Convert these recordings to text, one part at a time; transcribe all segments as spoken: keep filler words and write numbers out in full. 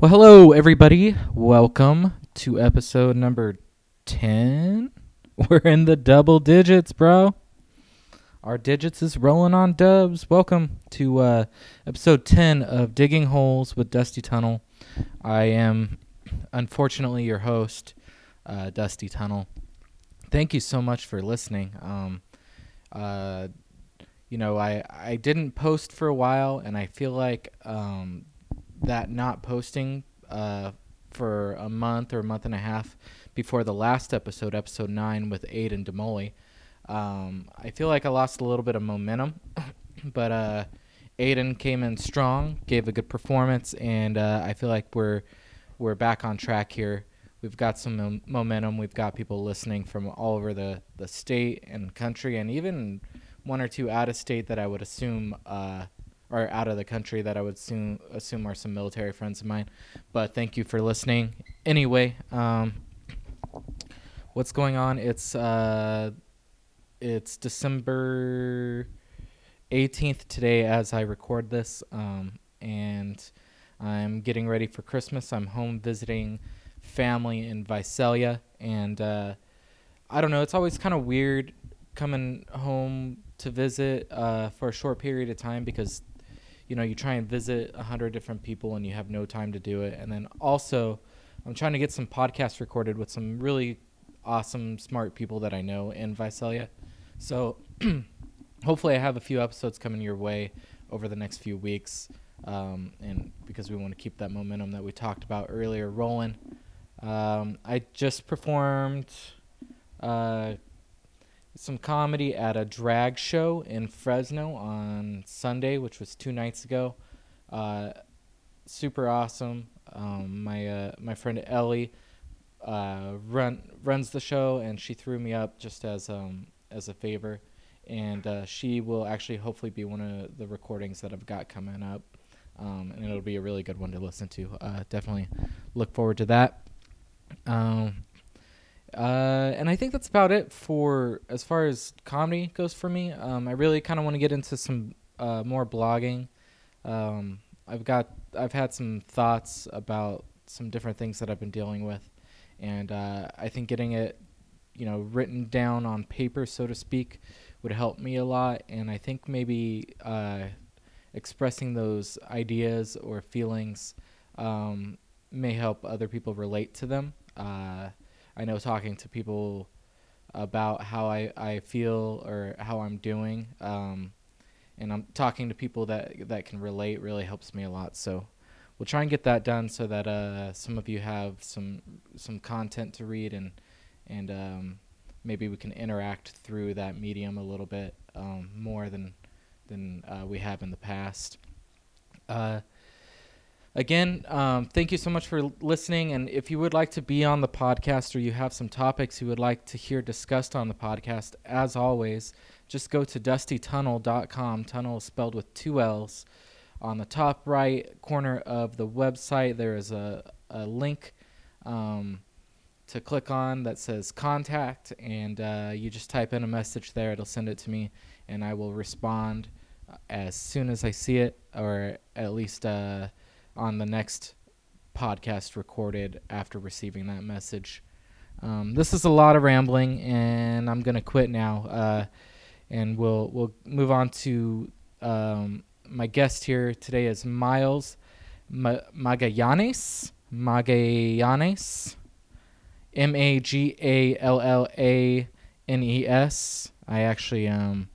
Well, hello, everybody. Welcome to episode number ten. We're in the double digits, bro. Our digits is rolling on dubs. Welcome to uh, episode ten of Digging Holes with Dusty Tunnel. I am, unfortunately, your host, uh, Dusty Tunnel. Thank you so much for listening. Um, uh, you know, I, I didn't post for a while, and I feel like... Um, that not posting uh, for a month or a month and a half before the last episode, episode nine with Aiden DeMoli, um, I feel like I lost a little bit of momentum, but uh, Aiden came in strong, gave a good performance, and uh, I feel like we're we're back on track here. We've got some mom- momentum. We've got people listening from all over the, the state and country, and even one or two out of state that I would assume uh, or out of the country that I would assume, assume are some military friends of mine. But thank you for listening. Anyway, um, what's going on? It's uh, it's December eighteenth today as I record this, um, and I'm getting ready for Christmas. I'm home visiting family in Visalia, and uh, I don't know, it's always kind of weird coming home to visit uh, for a short period of time because you know, you try and visit one hundred different people and you have no time to do it. And then also, I'm trying to get some podcasts recorded with some really awesome, smart people that I know in Visalia. So hopefully I have a few episodes coming your way over the next few weeks, um, and because we want to keep that momentum that we talked about earlier rolling. Um, I just performed uh, some comedy at a drag show in Fresno on Sunday, which was two nights ago. Uh, super awesome. Um, my uh, my friend Ellie uh, run runs the show, and she threw me up just as um as a favor, and uh, she will actually hopefully be one of the recordings that I've got coming up, um, and it'll be a really good one to listen to. Uh, definitely look forward to that. Um. Uh, and I think that's about it for as far as comedy goes for me. Um, I really kind of want to get into some uh, more blogging. Um, I've got I've had some thoughts about some different things that I've been dealing with, and uh, I think getting it, you know, written down on paper, so to speak, would help me a lot. And I think maybe uh, expressing those ideas or feelings um, may help other people relate to them. Uh, I know talking to people about how I, I feel or how I'm doing, um, and I'm talking to people that, that can relate really helps me a lot. So we'll try and get that done so that uh, some of you have some some content to read, and and um, maybe we can interact through that medium a little bit um, more than than uh, we have in the past. Uh, Again, um, thank you so much for listening, and if you would like to be on the podcast or you have some topics you would like to hear discussed on the podcast, as always, just go to dusty tunnel dot com. Tunnel is spelled with two L's. On the top right corner of the website, there is a, a link um, to click on that says contact, and uh, you just type in a message there. It'll send it to me, and I will respond as soon as I see it, or at least... Uh, on the next podcast recorded after receiving that message. Um, this is a lot of rambling, and I'm going to quit now. Uh, and we'll we'll move on to um, my guest here today is Miles Ma- Magallanes. Magallanes. M A G A L L A N E S. I actually... Um,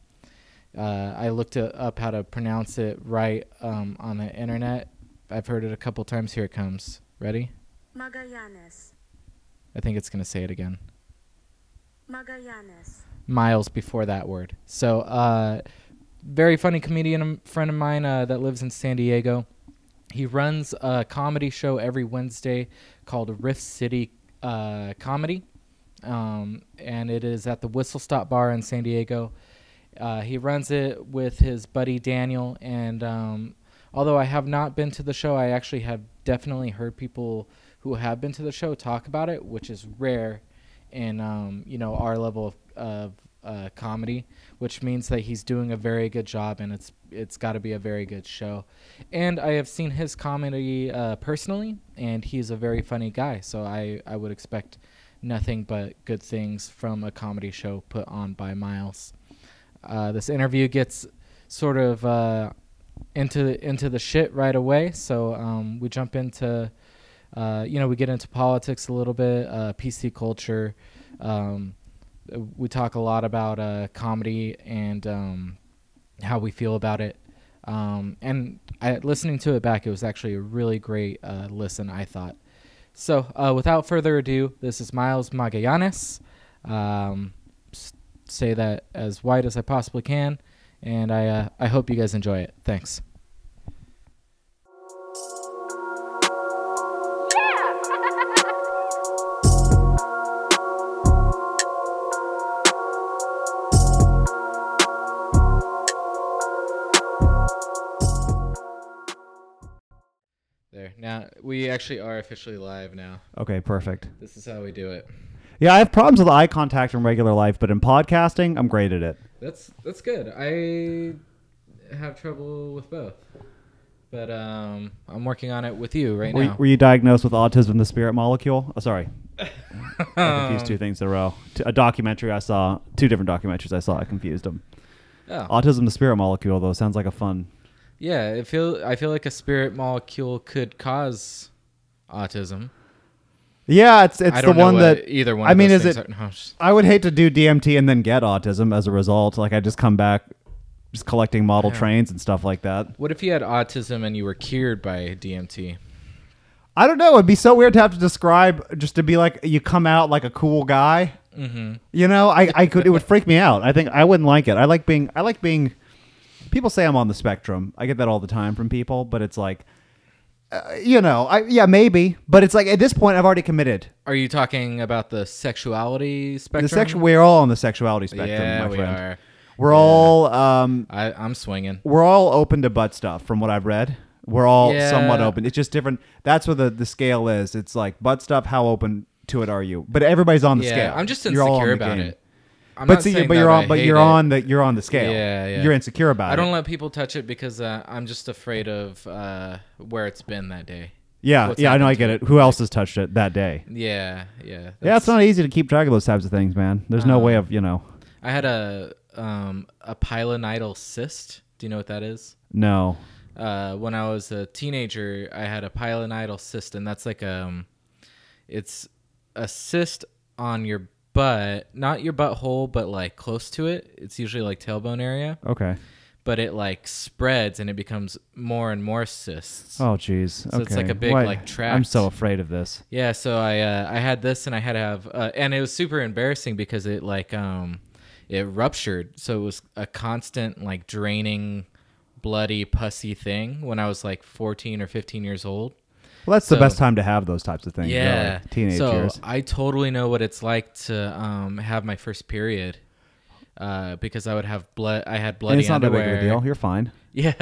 uh, I looked up how to pronounce it right um, on the internet. I've heard it a couple times. Here it comes. Ready? Magallanes. I think it's going to say it again. Magallanes. Miles before that word. So, uh, very funny comedian friend of mine uh, that lives in San Diego. He runs a comedy show every Wednesday called Riff City uh, Comedy. Um, and it is at the Whistle Stop Bar in San Diego. Uh, he runs it with his buddy Daniel, and... Um, although I have not been to the show, I actually have definitely heard people who have been to the show talk about it, which is rare in um, you know, our level of, of uh, comedy, which means that he's doing a very good job, and it's it's got to be a very good show. And I have seen his comedy uh, personally, and he's a very funny guy, so I, I would expect nothing but good things from a comedy show put on by Miles. Uh, this interview gets sort of uh, into into the shit right away, so um, we jump into... Uh, you know, we get into politics a little bit, uh, P C culture. Um, we talk a lot about uh, comedy and um, how we feel about it. Um, and I, listening to it back, it was actually a really great uh, listen, I thought. So uh, without further ado, this is Miles Magallanes. Um, say that as white as I possibly can. And I, uh, I hope you guys enjoy it. Thanks. Now, we actually are officially live now. Okay, perfect. This is how we do it. Yeah, I have problems with eye contact in regular life, but in podcasting, I'm great at it. That's that's good. I have trouble with both, but um, I'm working on it with you right were, now. Were you diagnosed with autism, the spirit molecule? Oh, sorry. I confused two things in a row. A documentary I saw, two different documentaries I saw, I confused them. Oh. Autism, the spirit molecule, though, sounds like a fun... Yeah, it feel, I feel like a spirit molecule could cause autism. Yeah, it's it's I don't the one know that either one. I of mean, those is it? Are, no, just, I would hate to do D M T and then get autism as a result. Like I just come back, just collecting model trains and stuff like that. What if you had autism and you were cured by D M T? I don't know. It'd be so weird to have to describe, just to be like you come out like a cool guy. Mm-hmm. You know, I, I could it would freak me out. I think I wouldn't like it. I like being I like being. People say I'm on the spectrum. I get that all the time from people, but it's like, uh, you know, I yeah, maybe. But it's like at this point, I've already committed. Are you talking about the sexuality spectrum? The sexu- we're all on the sexuality spectrum, yeah, my we friend. Are. We're yeah. all... Um, I, I'm swinging. We're all open to butt stuff from what I've read. We're all yeah. somewhat open. It's just different. That's where the, the scale is. It's like butt stuff, how open to it are you? But everybody's on the yeah, scale. I'm just insecure about game. It. I'm but see, but you're on, but you're it. on the you're on the scale. Yeah, yeah. You're insecure about it. I don't it. let people touch it because uh, I'm just afraid of uh, where it's been that day. Yeah, What's yeah. I know. I get it. it. Who else has touched it that day? Yeah, yeah. That's, yeah, it's not easy to keep track of those types of things, man. There's um, no way of you know. I had a um, a pilonidal cyst. Do you know what that is? No. Uh, when I was a teenager, I had a pilonidal cyst, and that's like um, it's a cyst on your. But not your butthole, but like close to it. It's usually like tailbone area. Okay. But it like spreads and it becomes more and more cysts. Oh, geez. So okay. It's like a big Why? like tract. I'm so afraid of this. Yeah. So I uh, I had this and I had to have uh, and it was super embarrassing because it like um it ruptured. So it was a constant like draining, bloody, pussy thing when I was like fourteen or fifteen years old. Well, that's so, the best time to have those types of things. Yeah. You know, like teenage so years. I totally know what it's like to um, have my first period uh, because I would have blood. I had bloody underwear. It's not underwear. That big of a deal. You're fine. Yeah.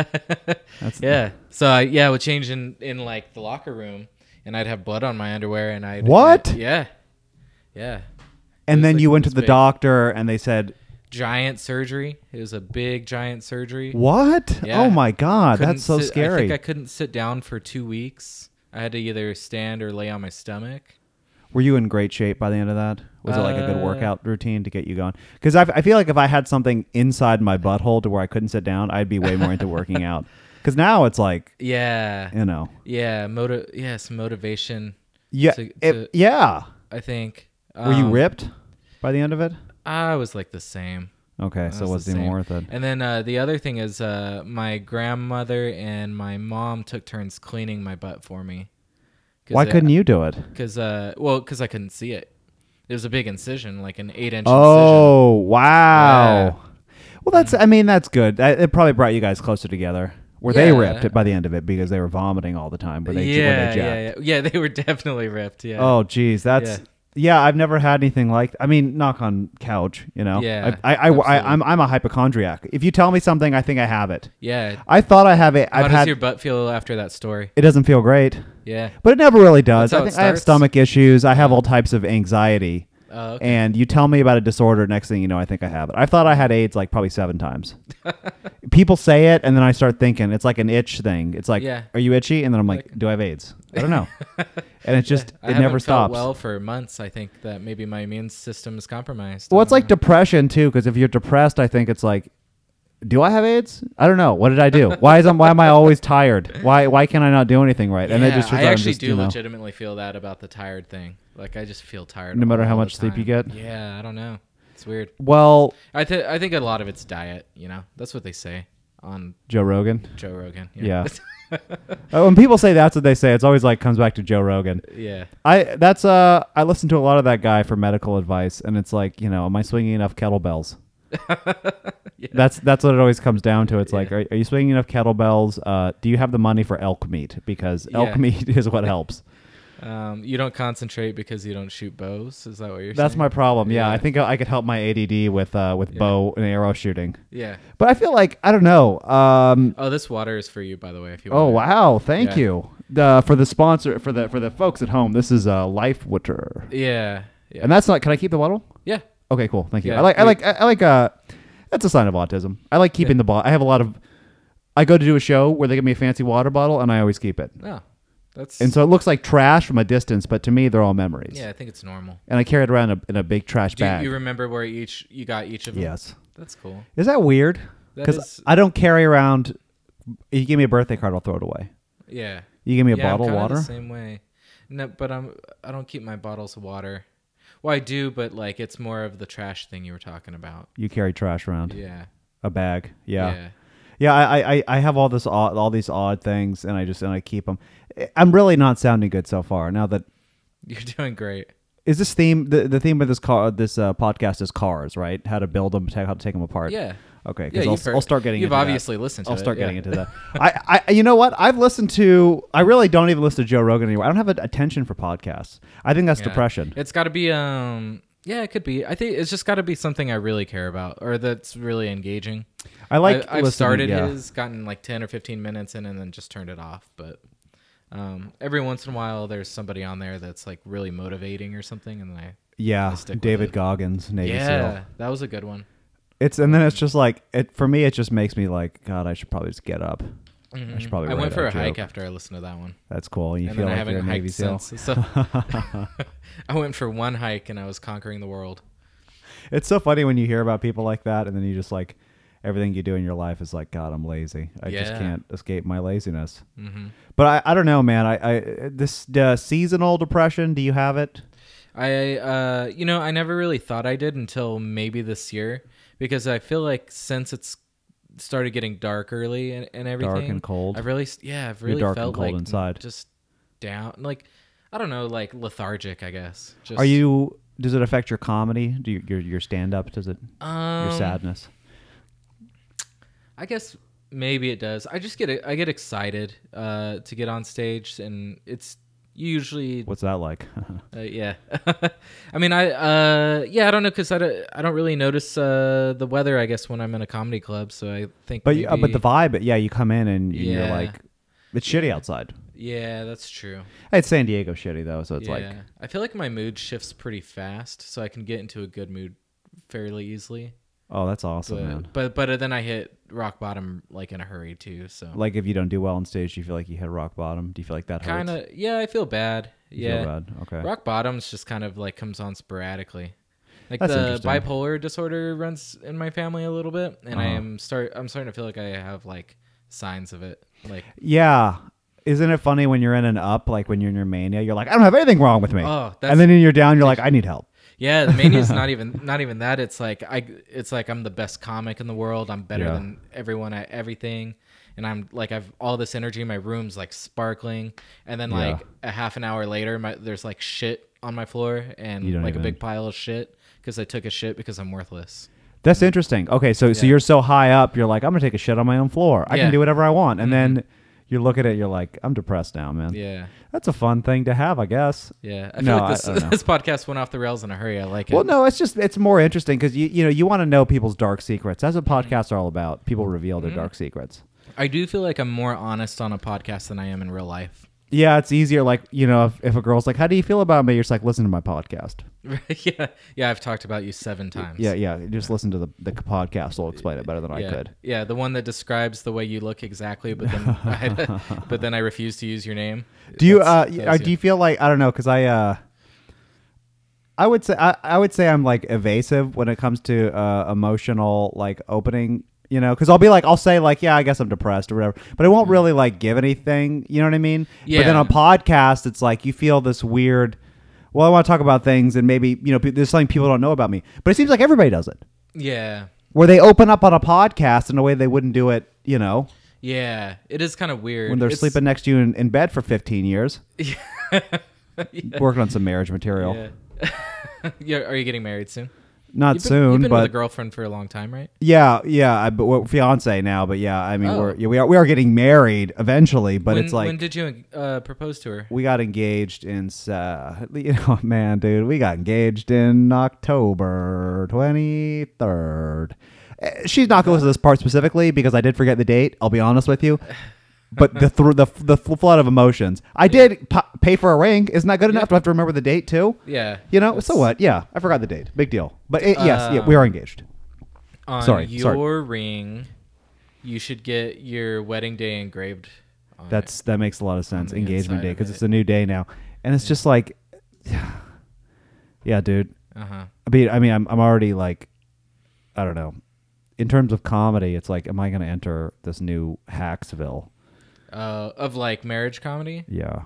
that's yeah. The... So, I, yeah, I would change in, in like the locker room and I'd have blood on my underwear and I'd. What? I'd, yeah. Yeah. And then like, you went to the big. doctor and they said. Giant surgery. It was a big, giant surgery. What? Yeah. Oh, my God. Couldn't that's so sit, scary. I think I couldn't sit down for two weeks. I had to either stand or lay on my stomach. Were you in great shape by the end of that? Was uh, it like a good workout routine to get you going? Because I, I feel like if I had something inside my butthole to where I couldn't sit down, I'd be way more into working out. Because now it's like, yeah, you know, yeah, motive, yeah, some motivation. Yeah, to, to, it, yeah. I think. Um, Were you ripped by the end of it? I was like the same. Okay, I so it wasn't even worth it. And then uh, the other thing is uh, my grandmother and my mom took turns cleaning my butt for me. Why couldn't I, you do it? Because uh, well, because I couldn't see it. It was a big incision, like an eight-inch oh, incision. Oh, wow. Yeah. Well, that's. I mean, that's good. It probably brought you guys closer together. Were yeah. they ripped it by the end of it because they were vomiting all the time? Were they, yeah, were they jacked? Yeah, yeah, yeah. They were definitely ripped, yeah. Oh, geez, that's... Yeah. Yeah, I've never had anything like. I mean, knock on couch, you know. Yeah, I, I, I, I, I'm, I'm a hypochondriac. If you tell me something, I think I have it. Yeah, I thought I have it. How I've does had, your butt feel after that story? It doesn't feel great. Yeah, but it never really does. I think I have stomach issues. I have all types of anxiety. Uh, okay. And you tell me about a disorder, next thing you know, I think I have it. I thought I had AIDS like probably seven times. People say it, and then I start thinking. It's like an itch thing. It's like, yeah. Are you itchy? And then I'm like, like, do I have AIDS? I don't know. And it just, yeah, it I never stops. I haven't felt well for months. I think that maybe my immune system is compromised. Well, it's like know. depression, too, because if you're depressed, I think it's like, do I have AIDS? I don't know. What did I do? Why is I'm, why am I always tired? Why why can I not do anything right? And yeah, I just I actually just, do you know, legitimately feel that about the tired thing. Like I just feel tired. No matter how much sleep you get. Yeah, I don't know. It's weird. Well, I th- I think a lot of it's diet. You know, that's what they say on Joe Rogan. Joe Rogan. Yeah. yeah. When people say that's what they say, it's always like comes back to Joe Rogan. Yeah. I that's uh I listen to a lot of that guy for medical advice, and it's like, you know, am I swinging enough kettlebells? yeah. That's that's what it always comes down to. It's yeah. like, are, are you swinging enough kettlebells? Uh, do you have the money for elk meat? Because elk yeah. meat is what helps. Um, you don't concentrate because you don't shoot bows. Is that what you're? That's saying? My problem. Yeah, yeah. I think I, I could help my A D D with uh, with yeah. bow and arrow shooting. Yeah, but I feel like I don't know. Um, oh, this water is for you, by the way. If you. Oh want wow! Thank yeah. you uh, for the sponsor for the for the folks at home. This is uh, Life Water. Yeah. yeah, and that's not. Can I keep the bottle? Yeah. Okay, cool. Thank you. Yeah, I like, I like, I like, uh, that's a sign of autism. I like keeping yeah. the bottle. I have a lot of, I go to do a show where they give me a fancy water bottle and I always keep it. Yeah. That's. And so it looks like trash from a distance, but to me, they're all memories. Yeah. I think it's normal. And I carry it around in a, in a big trash do bag. Do you remember where each, you got each of them? Yes. That's cool. Is that weird? Because is... I don't carry around, you give me a birthday card, I'll throw it away. Yeah. You give me a yeah, bottle I'm of water? The same way. No, but I'm, I don't keep my bottles of water. Well, I do, but like it's more of the trash thing you were talking about. You carry trash around, yeah, a bag, yeah, yeah. yeah I, I, I have all this, odd, all these odd things, and I just and I keep them. I'm really not sounding good so far. Now that you're doing great. Is this theme the, the theme of this car this uh, podcast is cars, right? How to build them, how to take them apart. Yeah. Okay. Because yeah, I'll, heard, I'll start getting. You've into obviously that. Listened to. I'll it, start yeah. getting into that. I, I, you know what? I've listened to. I really don't even listen to Joe Rogan anymore. I don't have an attention for podcasts. I think that's yeah. depression. It's got to be. Um. Yeah, it could be. I think it's just got to be something I really care about, or that's really engaging. I like. I, I've started yeah. his, gotten like ten or fifteen minutes in, and then just turned it off. But. Um, every once in a while, there's somebody on there that's like really motivating or something, and I yeah, David Goggins, Navy yeah, SEAL. That was a good one. It's and then it's just like it for me. It just makes me like, God, I should probably just get up. Mm-hmm. I should probably. I went for a hike after I listened to that one. That's cool. You and feel then like I haven't you're a Navy SEAL. Since, so I went for one hike and I was conquering the world. It's so funny when you hear about people like that, and then you just like. Everything you do in your life is like, God, I'm lazy. I yeah. just can't escape my laziness. Mm-hmm. But I, I don't know, man. I, I this uh, seasonal depression. Do you have it? I, uh, you know, I never really thought I did until maybe this year, because I feel like since it's started getting dark early and, and everything, dark and cold. I've really, yeah, I've really dark felt and cold like inside. Just down, like I don't know, like lethargic. I guess. Just, Are you? Does it affect your comedy? Do you, your your stand up? Does it um, your sadness? I guess maybe it does. I just get I get excited uh, to get on stage, and it's usually what's that like? uh, yeah, I mean, I uh, yeah, I don't know because I don't, I don't really notice uh, the weather. I guess when I'm in a comedy club, so I think. But maybe, uh, but the vibe, yeah, you come in and yeah. you're like, it's shitty outside. Yeah, that's true. It's San Diego shitty though, so it's yeah. like I feel like my mood shifts pretty fast, so I can get into a good mood fairly easily. Oh, that's awesome, but, man. But but then I hit rock bottom like in a hurry too. So like if you don't do well on stage, do you feel like you hit rock bottom? Do you feel like that kinda, hurts? Kind of. Yeah, I feel bad. You yeah. Feel bad. Okay. Rock bottom's just kind of like comes on sporadically. Like that's the bipolar disorder runs in my family a little bit, and uh-huh. I am start I'm starting to feel like I have like signs of it. Like yeah. Isn't it funny when you're in an up, like when you're in your mania, you're like, I don't have anything wrong with me. Oh, that's, and then in your down, you're like, I need help. Yeah, the mania is not even not even that. It's like I, it's like I'm the best comic in the world. I'm better yeah. than everyone at everything, and I'm like I've all this energy. My room's like sparkling, and then yeah. like a half an hour later, my, there's like shit on my floor and like even. a big pile of shit because I took a shit because I'm worthless. That's interesting. Okay, so yeah. so you're so high up, you're like I'm gonna take a shit on my own floor. I yeah. can do whatever I want, and mm-hmm. then. You look at it, you're like, I'm depressed now, man. Yeah. That's a fun thing to have, I guess. Yeah. I feel no, like this, I, I this podcast went off the rails in a hurry. I like it. Well, no, it's just, it's more interesting because you you know, you want to know people's dark secrets. That's what podcasts mm-hmm. are all about. People reveal their mm-hmm. dark secrets. I do feel like I'm more honest on a podcast than I am in real life. Yeah, it's easier, like, you know, if, if a girl's like, how do you feel about me? You're just like, listen to my podcast. yeah, yeah, I've talked about you seven times. Yeah, yeah, just listen to the, the podcast. I'll explain it better than yeah. I could. Yeah, the one that describes the way you look exactly, but then I, but then I refuse to use your name. Do you that's, uh, that's do you. you feel like, I don't know, because I uh, I would say I, I would say I'm like evasive when it comes to uh, emotional like opening. You know, because I'll be like, I'll say like, yeah, I guess I'm depressed or whatever, but I won't really like give anything. You know what I mean? Yeah. But then on podcast, it's like you feel this weird, well, I want to talk about things and maybe, you know, there's something people don't know about me, but it seems like everybody does it. Yeah. Where they open up on a podcast in a way they wouldn't do it, you know? Yeah. It is kind of weird. When they're it's... sleeping next to you in, in bed for fifteen years. yeah. Working on some marriage material. Yeah. Are you getting married soon? Not you've been, soon, you've been but with a girlfriend for a long time, right? Yeah, yeah. I, but we're fiance now, but yeah, I mean, oh. we're yeah, we are we are getting married eventually, but when, it's like when did you uh, propose to her? We got engaged in, uh, you know, man, dude, we got engaged in October twenty-third. She's not gonna listen to this part specifically because I did forget the date. I'll be honest with you. But the th- the the flood of emotions. I yeah. did p- pay for a ring. Isn't that good enough? Yeah. Do I have to remember the date too? Yeah. You know. That's... So what? Yeah. I forgot the date. Big deal. But it, yes, um, yeah, we are engaged. On sorry. Your sorry. ring, you should get your wedding day engraved. On That's it. That makes a lot of sense. Engagement day, because it. it's a new day now, and it's yeah. just like, yeah, dude. Uh huh. I mean, I mean, I'm I'm already like, I don't know. In terms of comedy, it's like, am I going to enter this new Hacksville? Uh, of like marriage comedy. Yeah.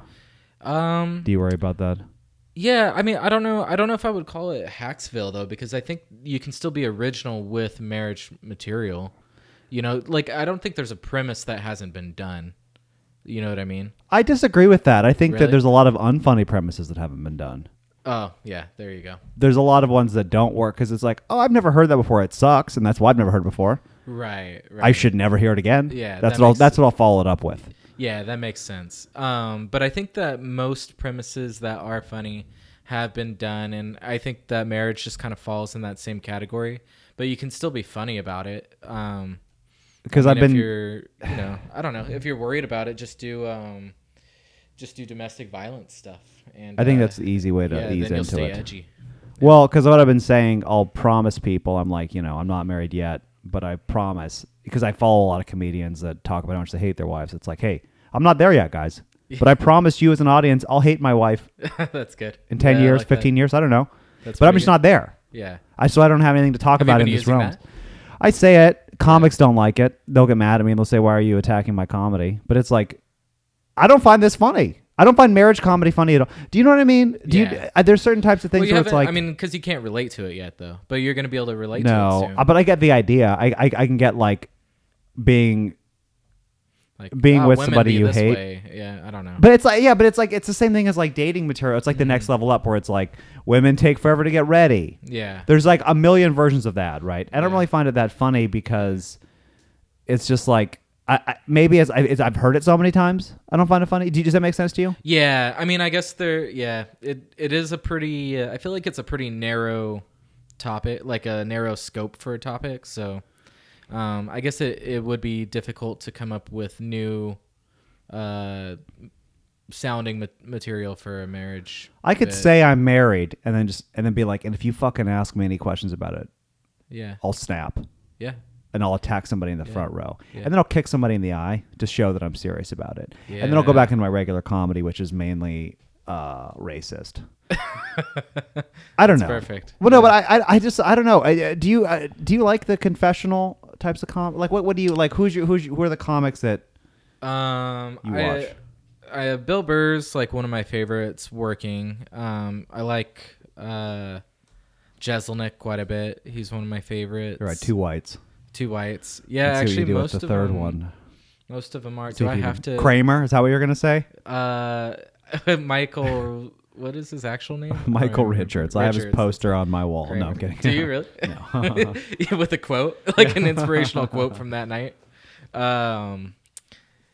Um, do you worry about that? Yeah. I mean, I don't know. I don't know if I would call it Hacksville though, because I think you can still be original with marriage material, you know, like I don't think there's a premise that hasn't been done. You know what I mean? I disagree with that. I think really? that there's a lot of unfunny premises that haven't been done. Oh yeah. There you go. There's a lot of ones that don't work. Cause it's like, oh, I've never heard that before. It sucks. And that's why I've never heard before. Right, right. I should never hear it again. Yeah, that's that what I'll, that's what I'll follow it up with. Yeah, that makes sense. Um, but I think that most premises that are funny have been done, and I think that marriage just kind of falls in that same category. But you can still be funny about it. Um, because I mean, I've been, if you're, you know, I don't know if you're worried about it, just do, um, just do domestic violence stuff. And I think uh, that's the easy way to yeah, ease then you'll into stay it. Edgy. Well, because what I've been saying, I'll promise people, I'm like, you know, I'm not married yet. But I promise, because I follow a lot of comedians that talk about how much they hate their wives. It's like, hey, I'm not there yet, guys. Yeah. But I promise you as an audience, I'll hate my wife. That's good. In ten yeah, years, like fifteen that. years, I don't know. That's but I'm just good. not there. Yeah. I So I don't have anything to talk have about in this realm. That? I say it. Comics yeah. don't like it. They'll get mad at me and they'll say, why are you attacking my comedy? But it's like, I don't find this funny. I don't find marriage comedy funny at all. Do you know what I mean? Do yeah. you, uh, there's certain types of things well, where it's like... I mean, because you can't relate to it yet, though. But you're going to be able to relate no, to it soon. No, but I get the idea. I I, I can get, like, being like being wow, with somebody you hate. Way. Yeah, I don't know. But it's like, yeah, but it's like, it's the same thing as, like, dating material. It's like mm-hmm. the next level up where it's like, women take forever to get ready. Yeah. There's, like, a million versions of that, right? I don't yeah. really find it that funny because it's just like... I, I, maybe as, I, as I've heard it so many times, I don't find it funny. Do you, does that make sense to you? Yeah, I mean, I guess there. Yeah, it it is a pretty. Uh, I feel like it's a pretty narrow topic, like a narrow scope for a topic. So, um, I guess it, it would be difficult to come up with new, uh, sounding ma- material for a marriage. I could bit. say I'm married, and then just and then be like, and if you fucking ask me any questions about it, yeah, I'll snap. Yeah. And I'll attack somebody in the yeah. front row. Yeah. And then I'll kick somebody in the eye to show that I'm serious about it. Yeah. And then I'll go back into my regular comedy, which is mainly uh, racist. I don't That's know. perfect. Well, yeah. no, but I, I, I just, I don't know. I, do you, uh, do you like the confessional types of com? Like, what, what do you like? Who's your, who's your, who are the comics that um, you watch? I, I, Bill Burr's like one of my favorites working. Um, I like uh, Jeselnik quite a bit. He's one of my favorites. All right, two whites. Two whites. Yeah, Let's actually, most the of third them. One. Most of them are. Let's do I have to? Kramer? Is that what you're gonna say? Uh, Michael. What is his actual name? Michael Richards. Richards. I have his poster on my wall. Kramer. No, I'm kidding. Do you really? No. With a quote, like an inspirational quote from that night. Um,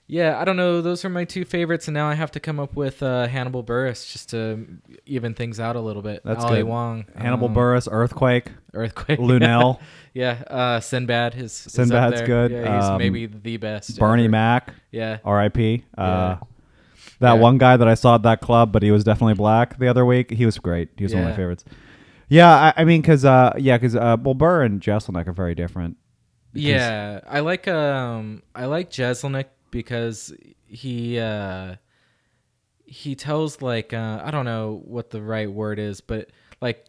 yeah, I don't know. Those are my two favorites, and now I have to come up with uh, Hannibal Burris just to even things out a little bit. That's Ollie good. Wong. Hannibal um, Burris, Earthquake. Earthquake. Lunell. Yeah, uh, Sinbad is Sinbad's is good. Yeah, he's um, maybe the best. Bernie ever. Mac. Yeah. R I P. Uh, yeah. That yeah. one guy that I saw at that club, but he was definitely black the other week. He was great. He was yeah. one of my favorites. Yeah, I, I mean, because, uh, yeah, because, uh, well, Burr and Jeselnik are very different. Yeah, I like, um, I like Jeselnik because he, uh, he tells, like, uh, I don't know what the right word is, but, like,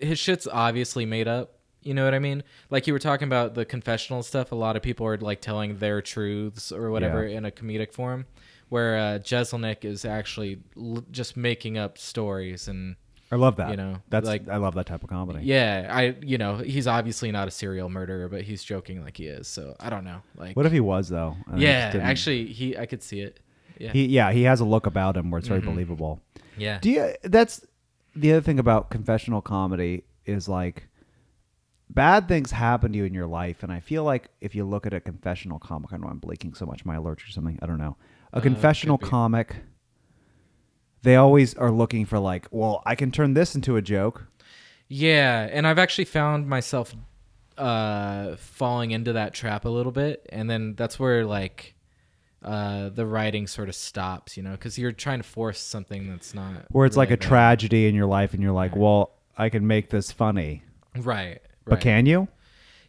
his shit's obviously made up. You know what I mean? Like, you were talking about the confessional stuff. A lot of people are, like, telling their truths or whatever yeah. in a comedic form, where uh, Jeselnik is actually l- just making up stories and... I love that. You know, that's like, I love that type of comedy. Yeah, I you know he's obviously not a serial murderer, but he's joking like he is. So I don't know. Like, what if he was though? I yeah, actually, he I could see it. Yeah, he, yeah, he has a look about him where it's mm-hmm. very believable. Yeah, do you? That's the other thing about confessional comedy is like bad things happen to you in your life, and I feel like if you look at a confessional comic, I know I'm blinking so much, my allergic or something. I don't know. A uh, confessional comic. They always are looking for like, well, I can turn this into a joke. Yeah, and I've actually found myself uh, falling into that trap a little bit, and then that's where like uh, the writing sort of stops, you know, because you're trying to force something that's not. Where it's really like a bad. tragedy in your life, and you're like, well, I can make this funny, right? But right. can you?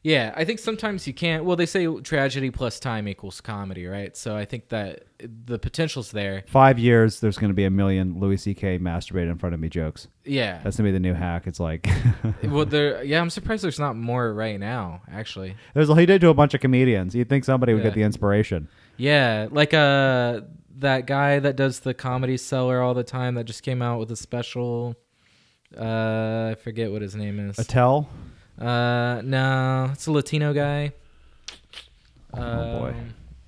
Yeah, I think sometimes you can't. Well, they say tragedy plus time equals comedy, right? So I think that the potential's there. Five years, there's going to be a million Louis C K masturbated in front of me jokes. Yeah. That's going to be the new hack. It's like... well, there. Yeah, I'm surprised there's not more right now, actually. There's. He did to a bunch of comedians. You'd think somebody would yeah. get the inspiration. Yeah, like uh, that guy that does the Comedy Cellar all the time that just came out with a special... Uh, I forget what his name is. Attell? Uh, no, it's a Latino guy. Oh um, boy.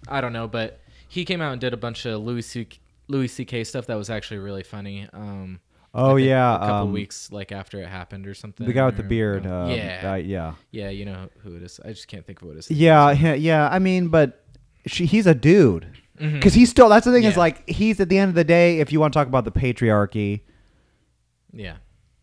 I don't know, but he came out and did a bunch of Louis C- Louis C K stuff that was actually really funny. Um, oh yeah. A couple um, weeks like after it happened or something. The guy with or, the beard. You know, um, yeah. That, yeah. Yeah. You know who it is. I just can't think of what it is. Yeah. Is. Yeah. I mean, but she, he's a dude mm-hmm. cause he's still, that's the thing yeah. is like, he's at the end of the day, if you want to talk about the patriarchy. Yeah.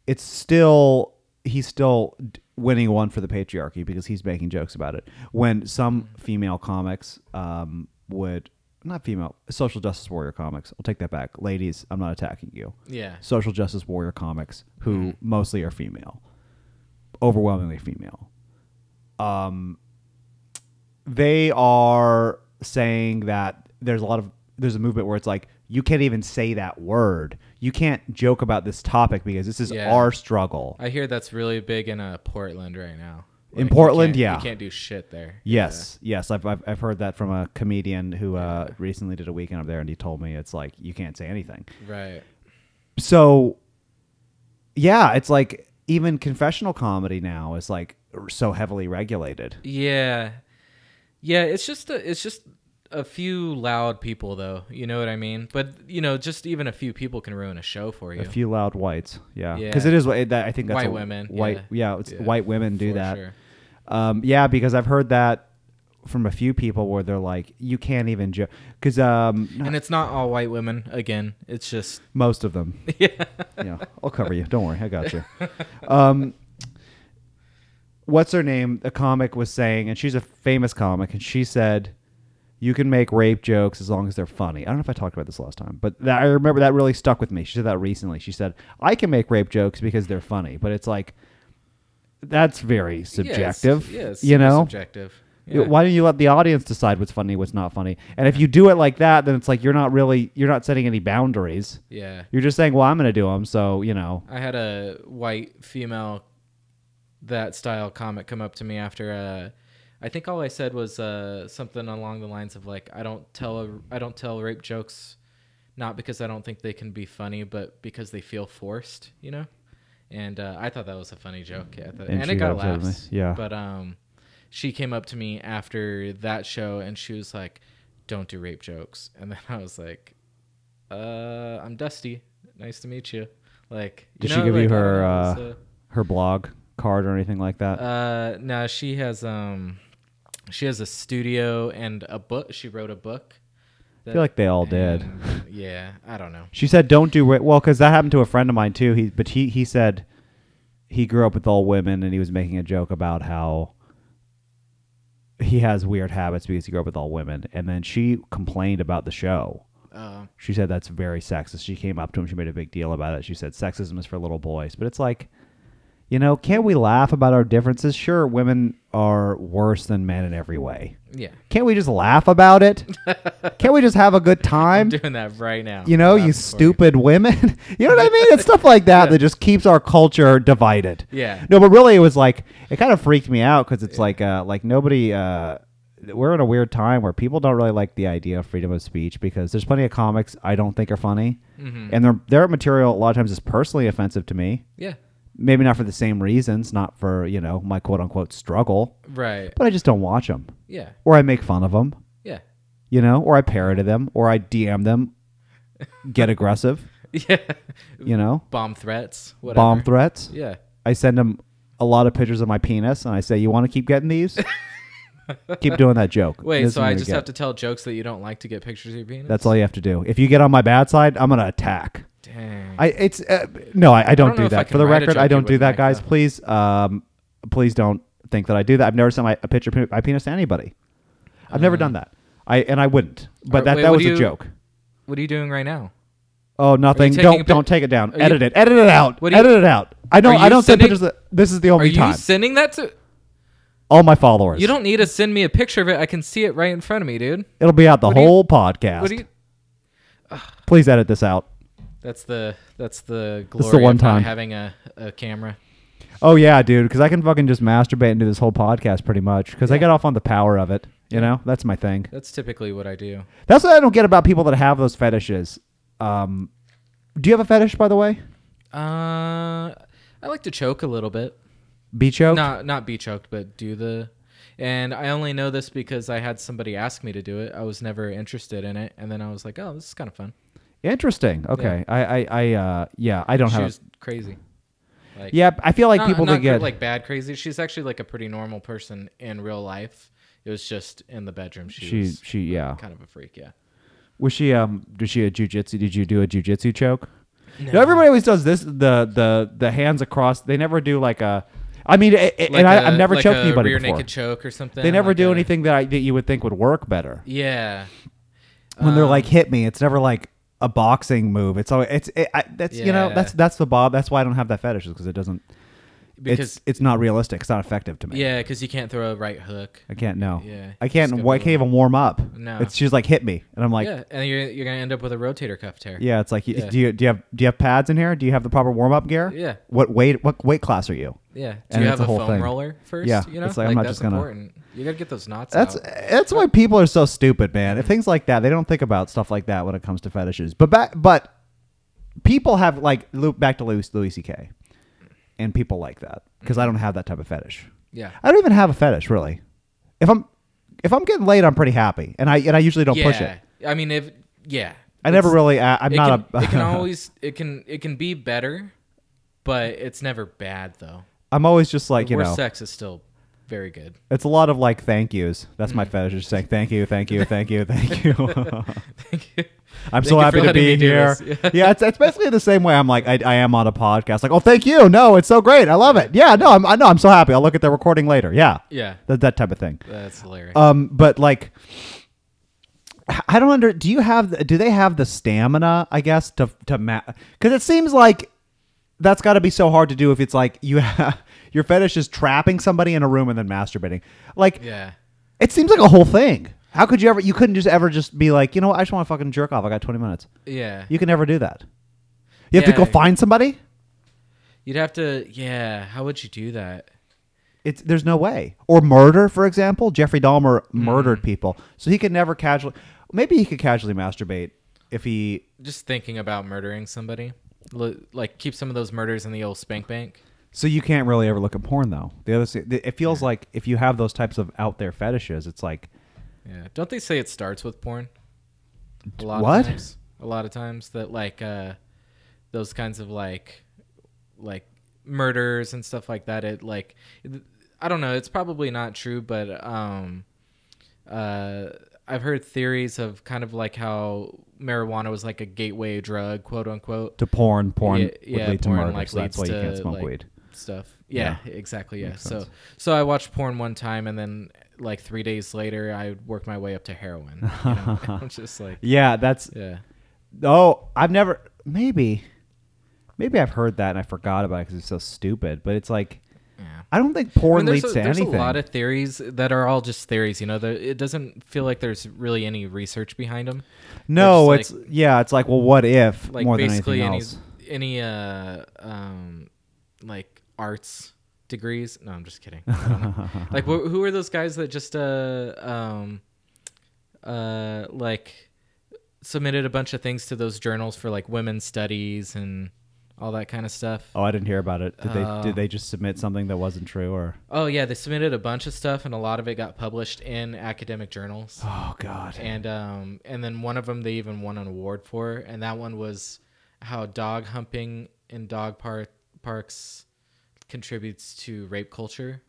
It's still, he's still winning one for the patriarchy because he's making jokes about it. When some female comics um, would, not female, social justice warrior comics, I'll take that back. Ladies, I'm not attacking you. Yeah. Social justice warrior comics who mm. mostly are female, overwhelmingly female. Um, they are saying that there's a lot of, there's a movement where it's like, you can't even say that word. You can't joke about this topic because this is yeah. our struggle. I hear that's really big in uh, Portland right now. Like in Portland, you yeah. You can't do shit there. Yes, yeah. yes. I've, I've I've heard that from a comedian who uh, yeah. recently did a weekend up there, and he told me it's like, you can't say anything. Right. So, yeah, it's like even confessional comedy now is like so heavily regulated. Yeah. Yeah, it's just... A, it's just a few loud people though, you know what I mean? But you know, just even a few people can ruin a show for you. A few loud whites. Yeah. Because yeah. it is that I think that's white a, women. White yeah, yeah, it's, yeah white women do for that. Sure. Um yeah, because I've heard that from a few people where they're like, you can't even joke because um not, and it's not all white women again. It's just most of them. Yeah. yeah. I'll cover you. Don't worry, I got you. Um what's her name? A comic was saying, and she's a famous comic, and she said you can make rape jokes as long as they're funny. I don't know if I talked about this last time, but that, I remember that really stuck with me. She said that recently. She said, I can make rape jokes because they're funny, but it's like, that's very subjective. Yeah, it's, yeah, it's you know? subjective. Yeah. Why don't you let the audience decide what's funny, what's not funny? And if you do it like that, then it's like, you're not really, you're not setting any boundaries. Yeah. You're just saying, well, I'm going to do them. So, you know, I had a white female, that style comic come up to me after a, I think all I said was uh, something along the lines of like, I don't tell a, I don't tell rape jokes, not because I don't think they can be funny, but because they feel forced, you know. And uh, I thought that was a funny joke, yeah, the, and, and it got laughs. Yeah. But um, she came up to me after that show and she was like, "Don't do rape jokes." And then I was like, "Uh, I'm Dusty. Nice to meet you." Like, you did know, she give like, you her uh, a, her blog card or anything like that? Uh, no, she has um. She has a studio and a book. She wrote a book. I feel like they all did. Yeah, I don't know. She said, "Don't do well," because that happened to a friend of mine too. He, but he, he said he grew up with all women, and he was making a joke about how he has weird habits because he grew up with all women. And then she complained about the show. Uh, she said that's very sexist. She came up to him. She made a big deal about it. She said sexism is for little boys. But it's like, you know, can't we laugh about our differences? Sure, women are worse than men in every way. Yeah. Can't we just laugh about it? Can't we just have a good time? I'm doing that right now. You know, you stupid women. You know what I mean? It's stuff like that yeah. that just keeps our culture divided. Yeah. No, but really it was like, it kind of freaked me out because it's yeah. like, uh, like nobody... Uh, we're in a weird time where people don't really like the idea of freedom of speech because there's plenty of comics I don't think are funny. Mm-hmm. And their their material a lot of times is personally offensive to me. Yeah. Maybe not for the same reasons, not for, you know, my quote unquote struggle. Right. But I just don't watch them. Yeah. Or I make fun of them. Yeah. You know, or I parody them, or I D M them, get aggressive. Yeah. You know? Bomb threats. Whatever. Bomb threats. Yeah. I send them a lot of pictures of my penis and I say, you want to keep getting these? Keep doing that joke. Wait, this so I just get. have to tell jokes that you don't like to get pictures of your penis? That's all you have to do. If you get on my bad side, I'm going to attack. Dang. I, it's, uh, no, I, I don't, I don't do that. For the record, I don't do that, guys. Up. Please um, please don't think that I do that. I've never sent my, a picture of my penis to anybody. I've uh, never done that. I And I wouldn't. But that, wait, that was you, a joke. What are you doing right now? Oh, nothing. Don't don't take it down. Edit you, it. Edit it out. You, Edit it out. I don't, I don't send pictures. That, this is the only time. Are you time. sending that to... all my followers. You don't need to send me a picture of it. I can see it right in front of me, dude. It'll be out the what whole you, podcast. What do you, uh, Please edit this out. That's the that's the glory that's the one of time. having a, a camera. Oh, yeah, dude, because I can fucking just masturbate and do this whole podcast pretty much because yeah. I get off on the power of it. You yeah. know, that's my thing. That's typically what I do. That's what I don't get about people that have those fetishes. Um, do you have a fetish, by the way? Uh, I like to choke a little bit. Be choked? No, not be choked, but do the... And I only know this because I had somebody ask me to do it. I was never interested in it. And then I was like, oh, this is kind of fun. Interesting. Okay. Yeah. I, I, I, uh, yeah, I don't she have... She was a... crazy. Like, yeah, I feel like not, people... Not that get... like bad crazy. She's actually like a pretty normal person in real life. It was just in the bedroom. She, she was she, yeah. kind of a freak, yeah. Was she, um, was she a jiu-jitsu? Did you do a jiu-jitsu choke? No. No, everybody always does this, the, the, the hands across. They never do like a... I mean, it, like and I, a, I've never like choked anybody rear before. Rear naked choke or something. They never like do a, anything that I, that you would think would work better. Yeah. When um, they're like, hit me, it's never like a boxing move. It's always, it's it, I, that's yeah. you know that's that's the Bob. That's why I don't have that fetish because it doesn't. Because it's, it's not realistic. It's not effective to me. Yeah, because you can't throw a right hook. I can't. No. Yeah. I can't. Why can't even warm up? No. It's just like hit me, and I'm like, yeah, and you're you're gonna end up with a rotator cuff tear. Yeah, it's like, yeah. do you do you have do you have pads in here? Do you have the proper warm up gear? Yeah. What weight what weight class are you? Yeah. Do and you have a foam thing. roller first? Yeah. You know, it's like, like I'm not that's just gonna. Important. You gotta get those knots. That's out. that's why people are so stupid, man. Mm-hmm. If things like that, they don't think about stuff like that when it comes to fetishes. But back, but people have like loop back to Louis Louis C K. And people like that because I don't have that type of fetish. Yeah, I don't even have a fetish really. If I'm if I'm getting laid, I'm pretty happy, and I and I usually don't yeah. push it. I mean, if yeah, I never really. I, I'm not can, a. It can always it can it can be better, but it's never bad though. I'm always just like the you know, sex is still very good. It's a lot of like thank yous. That's mm. my fetish. Just saying thank you, thank you, thank you, thank you. Thank you. I'm thank so happy to be here. Yeah. yeah, it's it's basically the same way. I'm like, I, I am on a podcast. Like, oh, thank you. No, it's so great. I love it. Yeah, no, I'm I know I'm so happy. I'll look at the recording later. Yeah, yeah, that that type of thing. That's hilarious. Um, but like, I don't under. Do you have? Do they have the stamina? I guess to to ma- because it seems like that's got to be so hard to do if it's like you have, your fetish is trapping somebody in a room and then masturbating. Like, yeah, it seems like a whole thing. How could you ever, you couldn't just ever just be like, you know what, I just want to fucking jerk off. I got twenty minutes. Yeah. You can never do that. You have yeah. to go find somebody? You'd have to, yeah. How would you do that? It's There's no way. Or murder, for example. Jeffrey Dahmer mm. murdered people. So he could never casually, maybe he could casually masturbate if he. Just thinking about murdering somebody. Like keep some of those murders in the old spank bank. So you can't really ever look at porn though. The other, It feels yeah. like if you have those types of out there fetishes, it's like. Yeah, don't they say it starts with porn? A lot what? Of times, a lot of times that like uh, those kinds of like like murders and stuff like that. It like I don't know. It's probably not true, but um, uh, I've heard theories of kind of like how marijuana was like a gateway drug, quote unquote, to porn. Porn, yeah, yeah lead porn to murder, like so leads that's why you to, can't smoke like, weed stuff. Yeah, yeah. exactly. Yeah. Makes so sense. So I watched porn one time and then. like three days later, I worked my way up to heroin. You know? I'm just like, yeah, that's yeah. Oh, I've never maybe, maybe I've heard that and I forgot about it because it's so stupid. But it's like, yeah. I don't think porn I mean, leads a, to there's anything. There's a lot of theories that are all just theories. You know, there, it doesn't feel like there's really any research behind them. No, it's like, yeah, it's like, well, what if like more basically than anything any, else? Any uh um like arts. Degrees? No, I'm just kidding. Like, wh- who are those guys that just uh um uh like submitted a bunch of things to those journals for like women's studies and all that kind of stuff? Oh, I didn't hear about it. Did uh, they did they just submit something that wasn't true? Or oh yeah, they submitted a bunch of stuff and a lot of it got published in academic journals. Oh god. And um and then one of them they even won an award for, and that one was how dog humping in dog park parks contributes to rape culture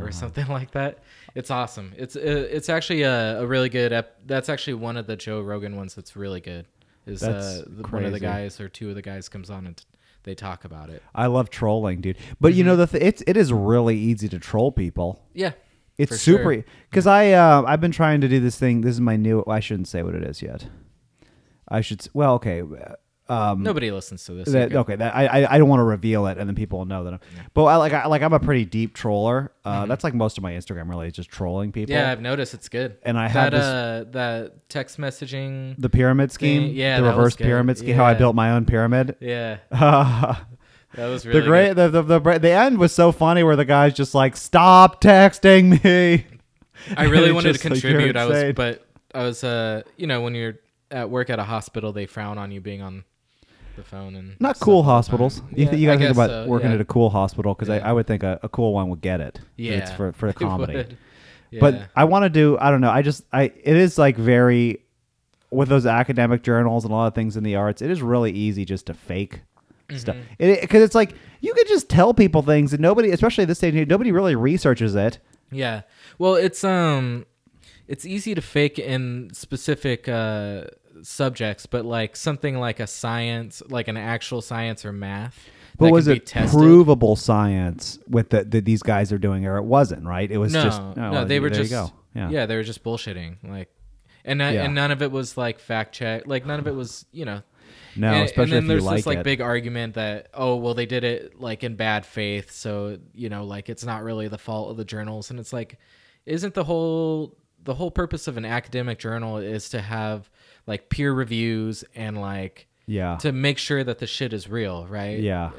or something like that. It's awesome. It's it's actually a, a really good ep- that's actually one of the Joe Rogan ones that's really good. Is uh, one of the guys or two of the guys comes on and t- they talk about it. I love trolling, dude. But mm-hmm. you know the th- it's it is really easy to troll people. Yeah. It's super sure. cuz I uh, I've been trying to do this thing. This is my new I shouldn't say what it is yet. I should well okay Um, Nobody listens to this. That, okay, okay that, I I don't want to reveal it, and then people will know that. I'm, yeah. But I like I, like I'm a pretty deep troller. Uh, mm-hmm. That's like most of my Instagram really is just trolling people. Yeah, I've noticed it's good. And I had uh, that text messaging, the pyramid scheme, thing. Yeah, the reverse pyramid scheme. Yeah. How I built my own pyramid. Yeah, uh, that was really the great. The, the the the end was so funny where the guy's just like, "Stop texting me." I really wanted to contribute. Like, I was, but I was, uh, you know, when you're at work at a hospital, they frown on you being on the phone and not cool hospitals. You, yeah, th- you gotta think about so, working yeah. at a cool hospital because yeah. I, I would think a, a cool one would get it. Yeah, it's for for a comedy. Yeah. But I want to do. I don't know. I just I it is like very with those academic journals and a lot of things in the arts. It is really easy just to fake mm-hmm. stuff because it, it's like you could just tell people things and nobody, especially at this stage, nobody really researches it. Yeah. Well, it's um, it's easy to fake in specific uh. subjects, but like something like a science, like an actual science or math. But was it provable science with the, that these guys are doing, or it wasn't, right? It was no, just, oh, no, well, they were just, yeah. yeah, they were just bullshitting. Like, and, uh, yeah. and none of it was like fact check. Like none of it was, you know, no, and, especially and then if there's you like this like it. Big argument that, oh, well they did it like in bad faith. So, you know, like it's not really the fault of the journals. And it's like, isn't the whole, the whole purpose of an academic journal is to have like peer reviews and like, yeah, to make sure that the shit is real. Right. Yeah.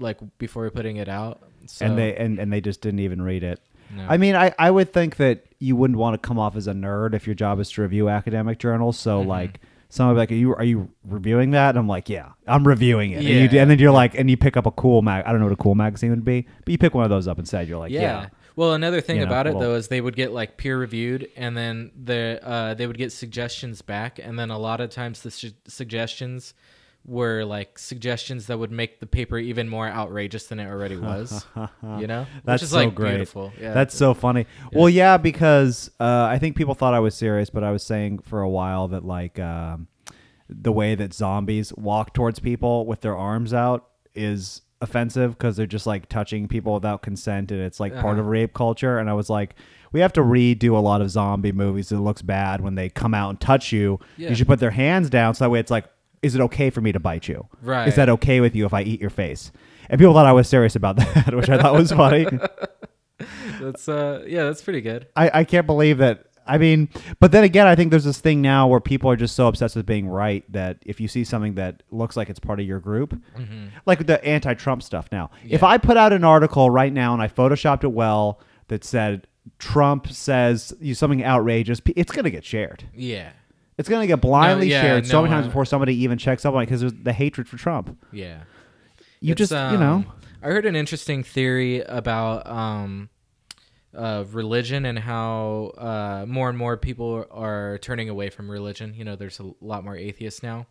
Like before putting it out. So. And they, and, and they just didn't even read it. No. I mean, I, I would think that you wouldn't want to come off as a nerd if your job is to review academic journals. So mm-hmm. like someone like, are you, are you reviewing that? And I'm like, yeah, I'm reviewing it. Yeah. And, you, and then you're like, and you pick up a cool mag. I don't know what a cool magazine would be, but you pick one of those up instead. You're like, yeah. yeah. Well, another thing you know, about it, little... though, is they would get like peer reviewed and then the, uh, they would get suggestions back. And then a lot of times the su- suggestions were like suggestions that would make the paper even more outrageous than it already was, you know, that's which is so like great. Beautiful. Yeah, that's so funny. Yeah. Well, yeah, because uh, I think people thought I was serious, but I was saying for a while that like um, the way that zombies walk towards people with their arms out is offensive because they're just like touching people without consent and it's like uh-huh. part of rape culture. And I was like, we have to redo a lot of zombie movies. It looks bad when they come out and touch you. Yeah. You should put their hands down so that way it's like, is it okay for me to bite you? Right. Is that okay with you if I eat your face? And people thought I was serious about that, which I thought was funny. That's uh yeah, that's pretty good. I, I can't believe that. I mean, but then again, I think there's this thing now where people are just so obsessed with being right that if you see something that looks like it's part of your group, mm-hmm. like the anti-Trump stuff now, yeah. if I put out an article right now and I photoshopped it well that said Trump says you something outrageous, it's going to get shared. Yeah. It's going to get blindly no, yeah, shared no, so many times uh, before somebody even checks up on it because there's the hatred for Trump. Yeah. You it's, just, um, you know. I heard an interesting theory about... Um, Of religion and how uh, more and more people are turning away from religion. You know, there's a lot more atheists now,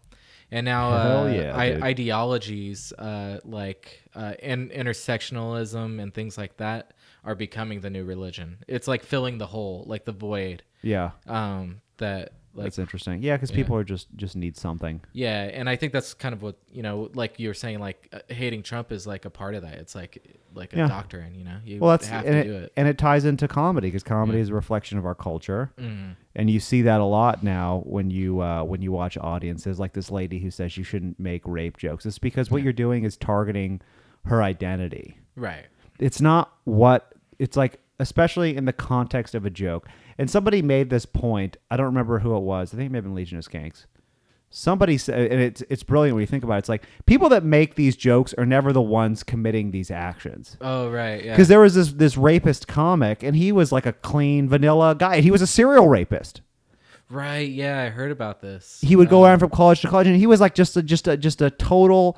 and now uh, yeah, I- ideologies uh, like uh, in- intersectionalism and things like that are becoming the new religion. It's like filling the hole, like the void. Yeah. Um, that Like, that's interesting. Yeah, because yeah. people are just just need something. Yeah, and I think that's kind of what, you know, like you were saying, like uh, hating Trump is like a part of that. It's like like a yeah. doctrine, you know? You well, that's, have to it, do it. And it ties into comedy, because comedy yeah. is a reflection of our culture. Mm-hmm. And you see that a lot now when you uh, when you watch audiences, like this lady who says you shouldn't make rape jokes. It's because what yeah. you're doing is targeting her identity. Right. It's not what... It's like, especially in the context of a joke... And somebody made this point. I don't remember who it was. I think it may have been Legion of Skanks. Somebody said, and it's it's brilliant when you think about it. It's like, people that make these jokes are never the ones committing these actions. Oh, right, yeah. Because there was this this rapist comic, and he was like a clean, vanilla guy. He was a serial rapist. Right, yeah, I heard about this. He would um, go around from college to college, and he was like just a, just a, just a total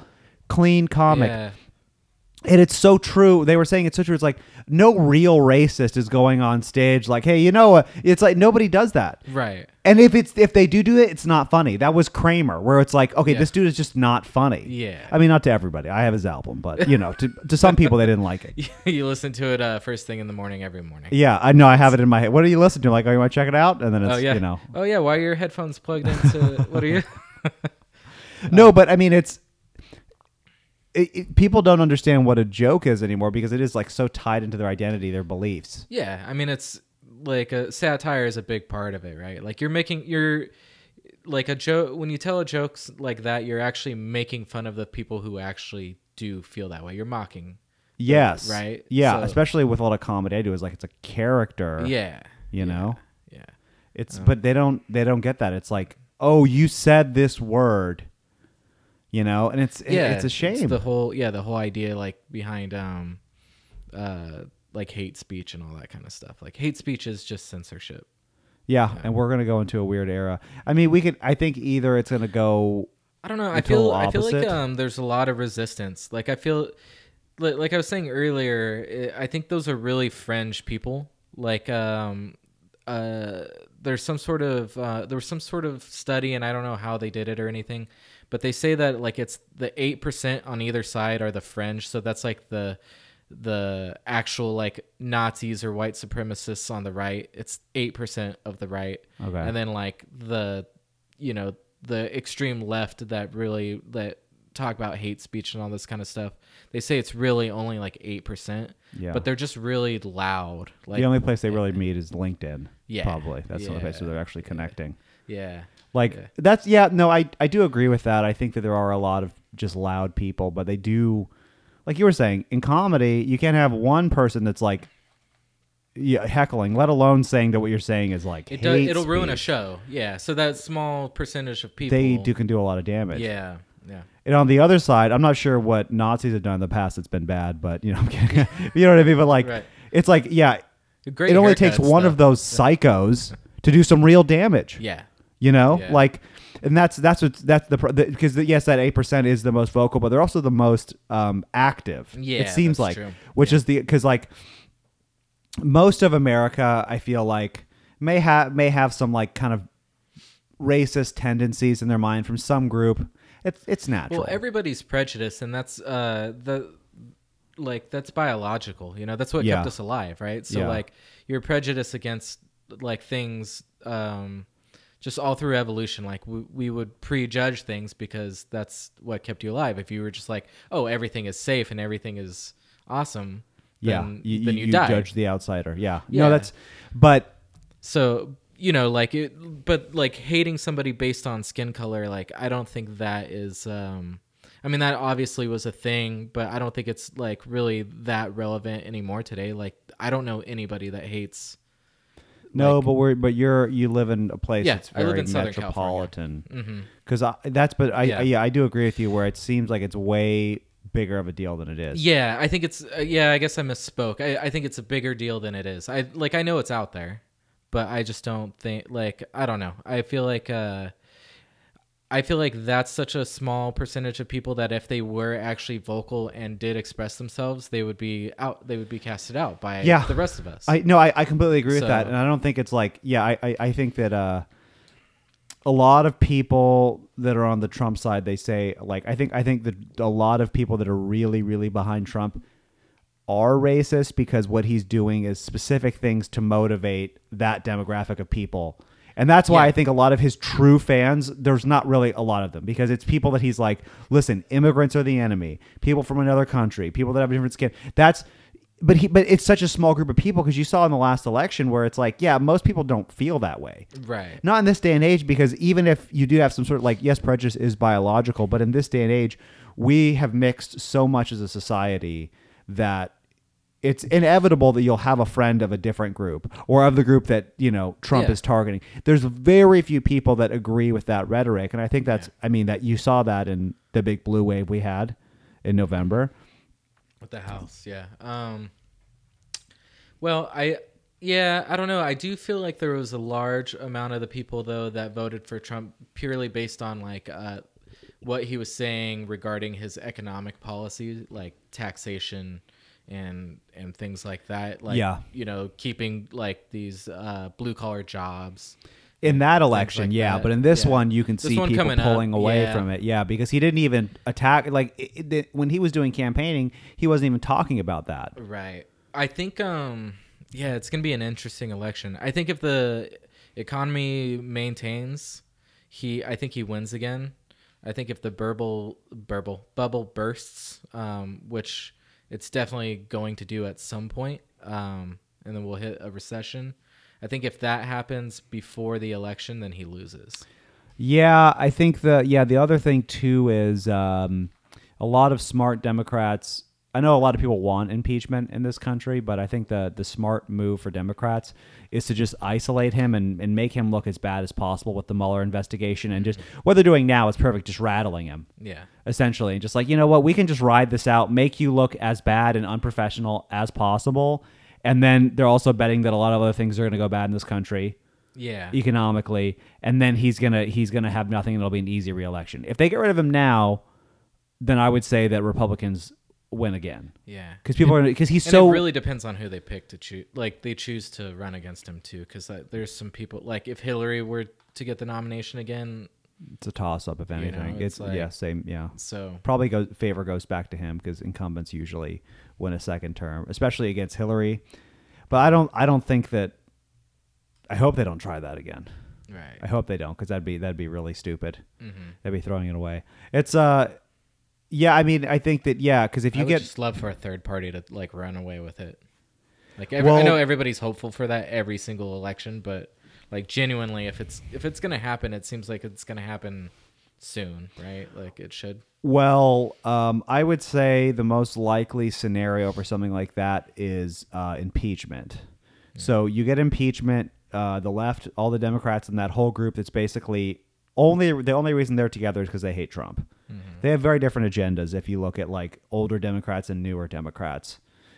clean comic. Yeah. And it's so true. They were saying it's so true. It's like, no real racist is going on stage like, hey, you know, it's like nobody does that. Right. And if it's if they do do it, it's not funny. That was Kramer, where it's like, okay, yeah. this dude is just not funny. Yeah. I mean, not to everybody. I have his album, but, you know, to, to some people, they didn't like it. You listen to it uh, first thing in the morning every morning. Yeah, I know. I have it in my head. What do you listen to? Like, oh, you want to check it out? And then it's, oh, yeah. you know. Oh, yeah. Why are your headphones plugged into what are you? No, but I mean, it's. It, it, people don't understand what a joke is anymore, because it is like so tied into their identity, their beliefs. Yeah, I mean, it's like a satire is a big part of it, right? Like you're making you're like a joke when you tell a joke like that, you're actually making fun of the people who actually do feel that way. You're mocking. Yes. Them, right. Yeah, so, especially with a lot of comedy, I do is like it's a character. Yeah. You yeah, know. Yeah. It's um, but they don't they don't get that. It's like, oh, you said this word. You know, and it's it, yeah, it's a shame. It's the whole yeah, the whole idea like behind um, uh, like hate speech and all that kind of stuff. Like hate speech is just censorship. Yeah, yeah. And we're gonna go into a weird era. I mean, we could. I think either it's gonna go. I don't know. I feel. I feel like um, there's a lot of resistance. Like I feel, like I was saying earlier, I think those are really fringe people. Like um, uh, there's some sort of uh, there was some sort of study, and I don't know how they did it or anything. But they say that like it's the eight percent on either side are the fringe. So that's like the the actual like Nazis or white supremacists on the right. It's eight percent of the right. Okay. And then like the, you know, the extreme left that really that talk about hate speech and all this kind of stuff. They say it's really only like eight percent. Yeah. But they're just really loud. Like, the only place they really meet is LinkedIn. Yeah. Probably. That's yeah. the only place where they're actually connecting. Yeah. yeah. Like yeah. that's, yeah, no, I, I do agree with that. I think that there are a lot of just loud people, but they do, like you were saying, in comedy, you can't have one person that's like yeah, heckling, let alone saying that what you're saying is like it does, it'll speech. Ruin a show. Yeah. So that small percentage of people. They do can do a lot of damage. Yeah. Yeah. And on the other side, I'm not sure what Nazis have done in the past. It's been bad, but you know, I'm kidding. You know what I mean? But like, right. it's like, yeah, Great it only takes one though. of those psychos to do some real damage. Yeah. You know, yeah. like, and that's, that's what, that's the, because the, yes, that eight percent is the most vocal, but they're also the most um, active. Yeah. It seems like, true. which yeah. is the, because like most of America, I feel like may have, may have some like kind of racist tendencies in their mind from some group. It's, it's natural. Well, everybody's prejudiced, and that's uh, the, like, that's biological, you know, that's what yeah. kept us alive. Right. So yeah. like you're prejudiced against like things, um, just all through evolution, like we, we would prejudge things because that's what kept you alive. If you were just like, oh, everything is safe and everything is awesome, then, yeah, you, then you, you die. Judge the outsider. Yeah. yeah. No, that's, but. So, you know, like, it, but like hating somebody based on skin color, like, I don't think that is, um, I mean, that obviously was a thing, but I don't think it's like really that relevant anymore today. Like, I don't know anybody that hates. No, like, but we're but you're you live in a place yeah, that's very I live in metropolitan. Because mm-hmm. that's but I yeah. I yeah I do agree with you where it seems like it's way bigger of a deal than it is. Yeah, I think it's uh, yeah I guess I misspoke. I, I think it's a bigger deal than it is. I like I know it's out there, but I just don't think like I don't know. I feel like uh I feel like that's such a small percentage of people that if they were actually vocal and did express themselves, they would be out. They would be casted out by yeah. the rest of us. I no, I, I completely agree so, with that, and I don't think it's like yeah. I, I, I think that uh, a lot of people that are on the Trump side, they say like I think I think that a lot of people that are really really behind Trump are racist because what he's doing is specific things to motivate that demographic of people. And that's why yeah. I think a lot of his true fans, there's not really a lot of them, because it's people that he's like, listen, immigrants are the enemy, people from another country, people that have a different skin. That's, but he, but it's such a small group of people, because you saw in the last election where it's like, yeah, most people don't feel that way. Right. Not in this day and age, because even if you do have some sort of like, yes, prejudice is biological, but in this day and age, we have mixed so much as a society that it's inevitable that you'll have a friend of a different group, or of the group that, you know, Trump yeah. is targeting. There's very few people that agree with that rhetoric. And I think that's, yeah. I mean, that you saw that in the big blue wave we had in November. With the House, yeah. Um, well, I, yeah, I don't know. I do feel like there was a large amount of the people, though, that voted for Trump purely based on, like, uh, what he was saying regarding his economic policy, like taxation and and things like that, like yeah. you know, keeping like these uh blue collar jobs in that election, like yeah that. But in this yeah. one you can this see people pulling up. away yeah. from it yeah because he didn't even attack like it, it, when he was doing campaigning, he wasn't even talking about that. Right. I think um yeah it's gonna be an interesting election. I think if the economy maintains, he I think he wins again. I think if the burble burble bubble bursts, um which it's definitely going to do at some point, um, and then we'll hit a recession. I think if that happens before the election, then he loses. Yeah, I think the yeah the other thing too is um, a lot of smart Democrats. I know a lot of people want impeachment in this country, but I think the the smart move for Democrats is to just isolate him and, and make him look as bad as possible with the Mueller investigation. And just what they're doing now is perfect, just rattling him. Yeah. Essentially. And just like, you know what, we can just ride this out, make you look as bad and unprofessional as possible. And then they're also betting that a lot of other things are going to go bad in this country. Yeah. Economically. And then he's going to he's going to have nothing, and it'll be an easy re-election. If they get rid of him now, then I would say that Republicans win again. Yeah. Because people and, are because he's and so it really depends on who they pick to choose. Like they choose to run against him too, because uh, there's some people, like if Hillary were to get the nomination again, it's a toss up if anything. You know, it's, it's like, yeah, same, yeah. So probably goes favor goes back to him, because incumbents usually win a second term, especially against Hillary. But I don't I don't think that I hope they don't try that again. Right. I hope they don't, because that'd be that'd be really stupid. Mm-hmm. They'd be throwing it away. It's uh Yeah, I mean, I think that, yeah, because if you I would get... just love for a third party to, like, run away with it. Like, every, well, I know everybody's hopeful for that every single election, but, like, genuinely, if it's if it's going to happen, it seems like it's going to happen soon, right? Like, it should. Well, um, I would say the most likely scenario for something like that is uh, impeachment. Yeah. So you get impeachment, uh, the left, all the Democrats, and that whole group that's basically... Only the only reason they're together is because they hate Trump. Mm-hmm. They have very different agendas if you look at like older Democrats and newer Democrats,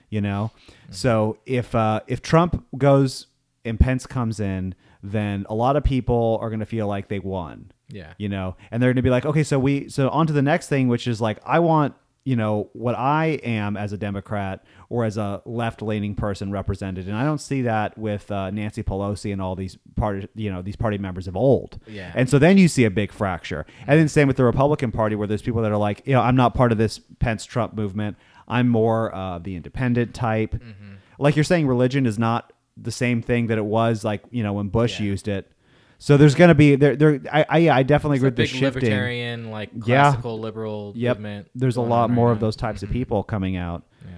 you know. Mm-hmm. So if uh, if Trump goes and Pence comes in, then a lot of people are going to feel like they won. Yeah, you know, and they're going to be like, okay, so we so on to the next thing, which is like, I want, you know, what I am as a Democrat or as a left leaning person represented. And I don't see that with uh, Nancy Pelosi and all these party, you know, these party members of old. Yeah. And so then you see a big fracture. Mm-hmm. And then same with the Republican Party, where there's people that are like, you know, I'm not part of this Pence Trump movement. I'm more uh, the independent type. Mm-hmm. Like you're saying, religion is not the same thing that it was, like, you know, when Bush yeah. used it. So there's going to be there. There, I, I, I definitely it's agree with the shifting. Libertarian, like classical yeah. liberal yep. movement. There's a lot more right of those types of people coming out, yeah.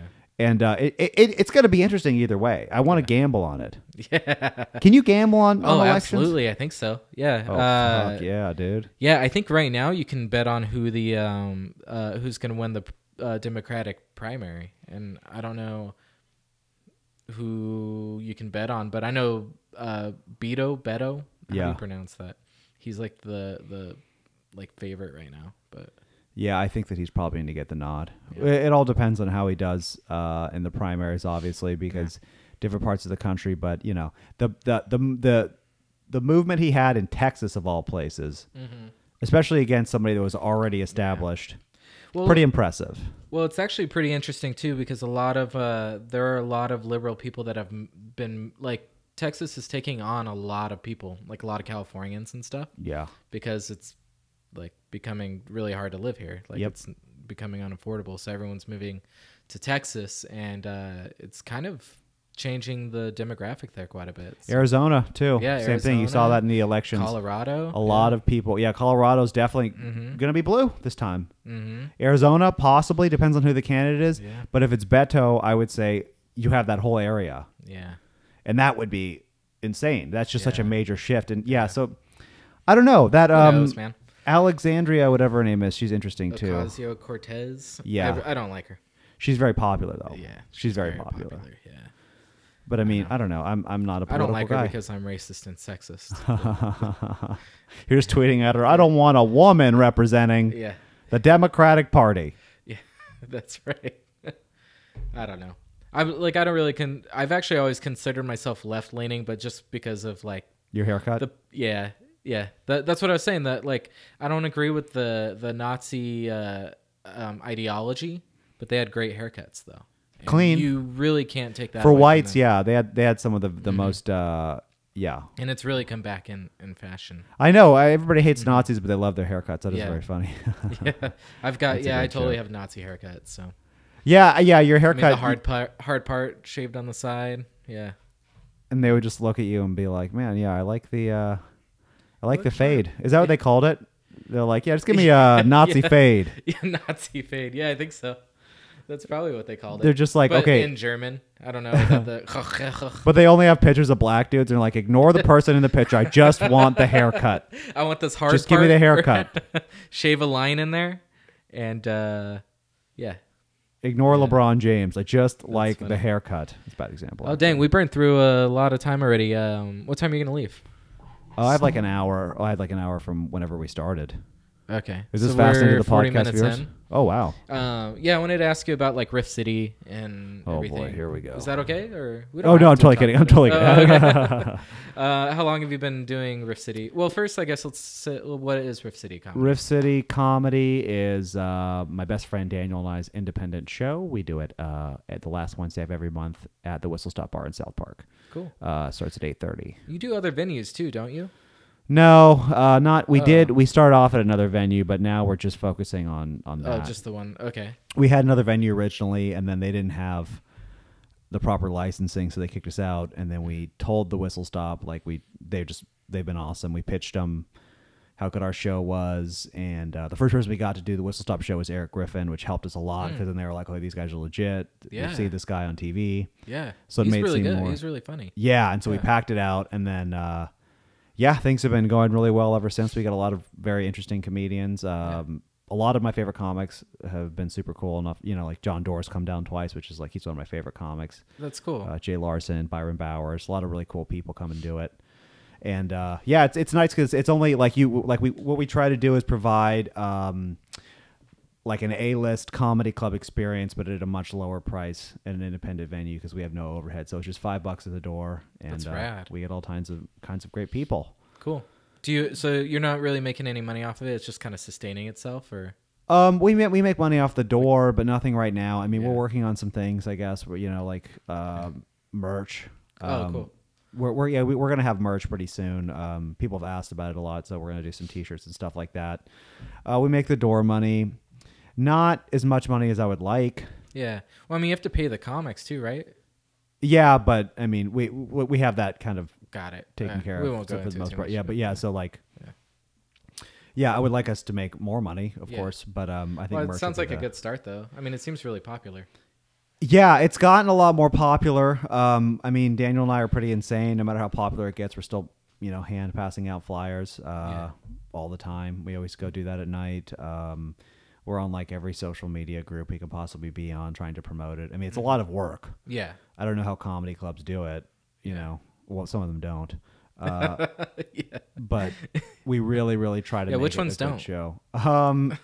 and uh, it, it it's going to be interesting either way. I want to yeah. gamble on it. Yeah. Can you gamble on, on oh, elections? Absolutely, I think so. Yeah. Oh uh, fuck yeah, dude. Yeah, I think right now you can bet on who the um uh who's going to win the uh, Democratic primary, and I don't know who you can bet on, but I know uh Beto Beto. How yeah. do you pronounce that? He's like the the like favorite right now, but yeah, I think that he's probably going to get the nod. Yeah. It, it all depends on how he does uh, in the primaries, obviously, because yeah. different parts of the country. But you know, the the the the, the movement he had in Texas, of all places, mm-hmm. especially against somebody that was already established, yeah. well, pretty impressive. Well, it's actually pretty interesting too, because a lot of uh, there are a lot of liberal people that have been like. Texas is taking on a lot of people, like a lot of Californians and stuff. Yeah. Because it's like becoming really hard to live here. Like yep. it's becoming unaffordable. So everyone's moving to Texas, and uh, it's kind of changing the demographic there quite a bit. So. Arizona, too. Yeah, Same Arizona, thing. You saw that in the elections. Colorado. A lot yeah. of people. Yeah, Colorado's definitely mm-hmm. going to be blue this time. Mm-hmm. Arizona, possibly. Depends on who the candidate is. Yeah. But if it's Beto, I would say you have that whole area. Yeah. And that would be insane. That's just yeah. such a major shift. And yeah, yeah, so I don't know. That um, knows, man? Alexandria, whatever her name is, she's interesting, too. Ocasio-Cortez. Yeah. I don't like her. She's very popular, though. Yeah. She's, she's very, very popular. popular. Yeah. But I mean, I, I don't know. I'm I'm not a political guy. I don't like her guy. because I'm racist and sexist. Here's tweeting at her. I don't want a woman representing yeah. the Democratic Party. Yeah, that's right. I don't know. I like. I don't really. Con- I've actually always considered myself left leaning, but just because of like your haircut. The, yeah, yeah. That, that's what I was saying. That like I don't agree with the the Nazi uh, um, ideology, but they had great haircuts though. Clean. You really can't take that for whites. Yeah, they had they had some of the, the mm-hmm. most. Uh, yeah, and it's really come back in, in fashion. I know I, everybody hates mm-hmm. Nazis, but they love their haircuts. That yeah. is very funny. yeah, I've got. That's yeah, I totally joke. have Nazi haircuts. So. Yeah, yeah, your haircut. I mean, the hard part, hard part, shaved on the side. Yeah. And they would just look at you and be like, "Man, yeah, I like the, uh, I like look the fade." Is that what yeah. they called it? They're like, "Yeah, just give me a Nazi yeah. fade." Yeah, Nazi fade. Yeah, I think so. That's probably what they called it. They're just like, but okay. in German. I don't know. The but they only have pictures of black dudes and like, ignore the person in the picture. I just want the haircut. I want this hard Just part give me the haircut. Shave a line in there. And uh, yeah. Ignore yeah. LeBron James. I just That's like funny. the haircut. It's a bad example. Oh, dang. We burned through a lot of time already. Um, what time are you going to leave? Oh, I have so, like an hour. Oh, I had like an hour from whenever we started. Okay. Is this so fast into the podcast viewers? In. Oh, wow. Uh, yeah, I wanted to ask you about like Riff City and oh, everything. Oh, boy, here we go. Is that okay? Or we don't oh, no, I'm to totally kidding. I'm totally kidding. Oh, okay. uh, how long have you been doing Riff City? Well, first, I guess, let's say, what is Riff City Comedy? Riff City Comedy is uh, my best friend Daniel and I's independent show. We do it uh, at the last Wednesday of every month at the Whistle Stop Bar in South Park. Cool. Uh, starts at eight thirty. You do other venues, too, don't you? No, uh, not. We oh. did. We started off at another venue, but now we're just focusing on, on that. Oh, just the one. Okay. We had another venue originally, and then they didn't have the proper licensing, so they kicked us out. And then we told the Whistle Stop, like we they just they've been awesome. We pitched them how good our show was, and uh, the first person we got to do the Whistle Stop show was Eric Griffin, which helped us a lot because mm. then they were like, "Oh, these guys are legit. Yeah. You see this guy on T V." Yeah. So it He's made really it seem good. More. He's really funny. Yeah, and so yeah. we packed it out, and then. Uh, Yeah, things have been going really well ever since. We got a lot of very interesting comedians. Um, yeah. A lot of my favorite comics have been super cool enough. You know, like John Doerr's come down twice, which is like he's one of my favorite comics. That's cool. Uh, Jay Larson, Byron Bowers, a lot of really cool people come and do it. And uh, yeah, it's it's nice because it's only like you like we what we try to do is provide um, like an A-list comedy club experience, but at a much lower price at an independent venue because we have no overhead. So it's just five bucks at the door, and That's rad. Uh, we get all kinds of kinds of great people. Cool. Do you? So you're not really making any money off of it. It's just kind of sustaining itself, or um, we make, we make money off the door, but nothing right now. I mean, yeah. we're working on some things, I guess. You know, like um, merch. Um, oh, cool. We're, we're yeah we, we're gonna have merch pretty soon. Um, people have asked about it a lot, so we're gonna do some T-shirts and stuff like that. Uh, we make the door money. Not as much money as I would like. Yeah. Well, I mean, you have to pay the comics too, right? Yeah, but I mean, we we have that kind of got it taken yeah. care of. We won't go into for the most part. Yeah, but yeah, so like, yeah. yeah, I would like us to make more money, of yeah. course, but um, I think well, it merch sounds like a good start, though. I mean, it seems really popular. Yeah, it's gotten a lot more popular. Um, I mean, Daniel and I are pretty insane. No matter how popular it gets, we're still you know hand passing out flyers uh, yeah. all the time. We always go do that at night. Um, We're on like every social media group we can possibly be on trying to promote it. I mean, it's a lot of work. Yeah. I don't know how comedy clubs do it. You yeah. know, well, some of them don't. Uh, yeah. But we really, really try to yeah, make which it ones a don't? Good show. Um,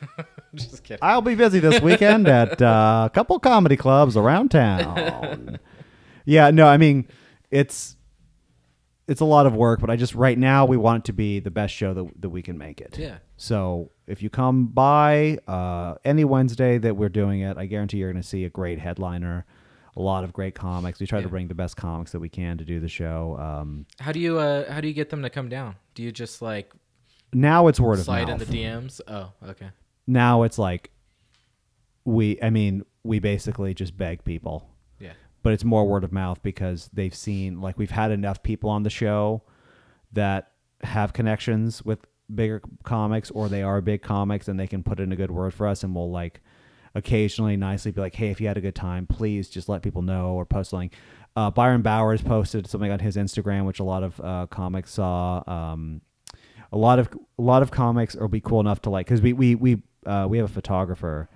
Just kidding. I'll be busy this weekend at uh, a couple comedy clubs around town. yeah, no, I mean, it's... It's a lot of work, but I just right now we want it to be the best show that, that we can make it. Yeah. So if you come by uh, any Wednesday that we're doing it, I guarantee you're going to see a great headliner, a lot of great comics. We try yeah. to bring the best comics that we can to do the show. Um, how do you uh, how do you get them to come down? Do you just like now it's word of mouth. Slide in the D Ms. Oh, okay. Now it's like we. I mean, we basically just beg people. but it's more word of mouth because they've seen, like, we've had enough people on the show that have connections with bigger comics, or they are big comics and they can put in a good word for us, and we'll, like, occasionally nicely be like, hey, if you had a good time, please just let people know, or post something. Uh, Byron Bowers posted something on his Instagram, which a lot of uh, comics saw. Um, a lot of a lot of comics will be cool enough to, like, because we we we uh, we have a photographer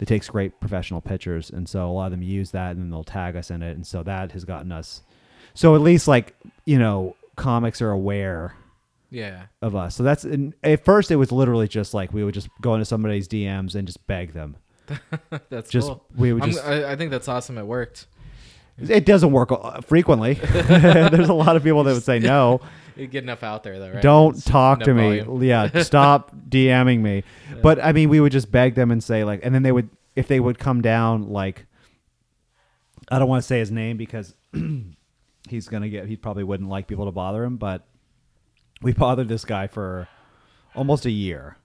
that takes great professional pictures, and so a lot of them use that, and then they'll tag us in it, and so that has gotten us. So at least, like, you know, comics are aware. Yeah. Of us. So that's, and at first it was literally just like we would just go into somebody's D Ms and just beg them. That's just cool. We would just, I, I think that's awesome. It worked. It doesn't work frequently. There's a lot of people that would say no. You get enough out there though, right? Don't it's talk to me. Volume. Yeah, stop DMing me. Yeah. But I mean, we would just beg them and say, like, and then they would, if they would come down, like, I don't want to say his name because he's gonna get, he probably wouldn't like people to bother him, but we bothered this guy for almost a year.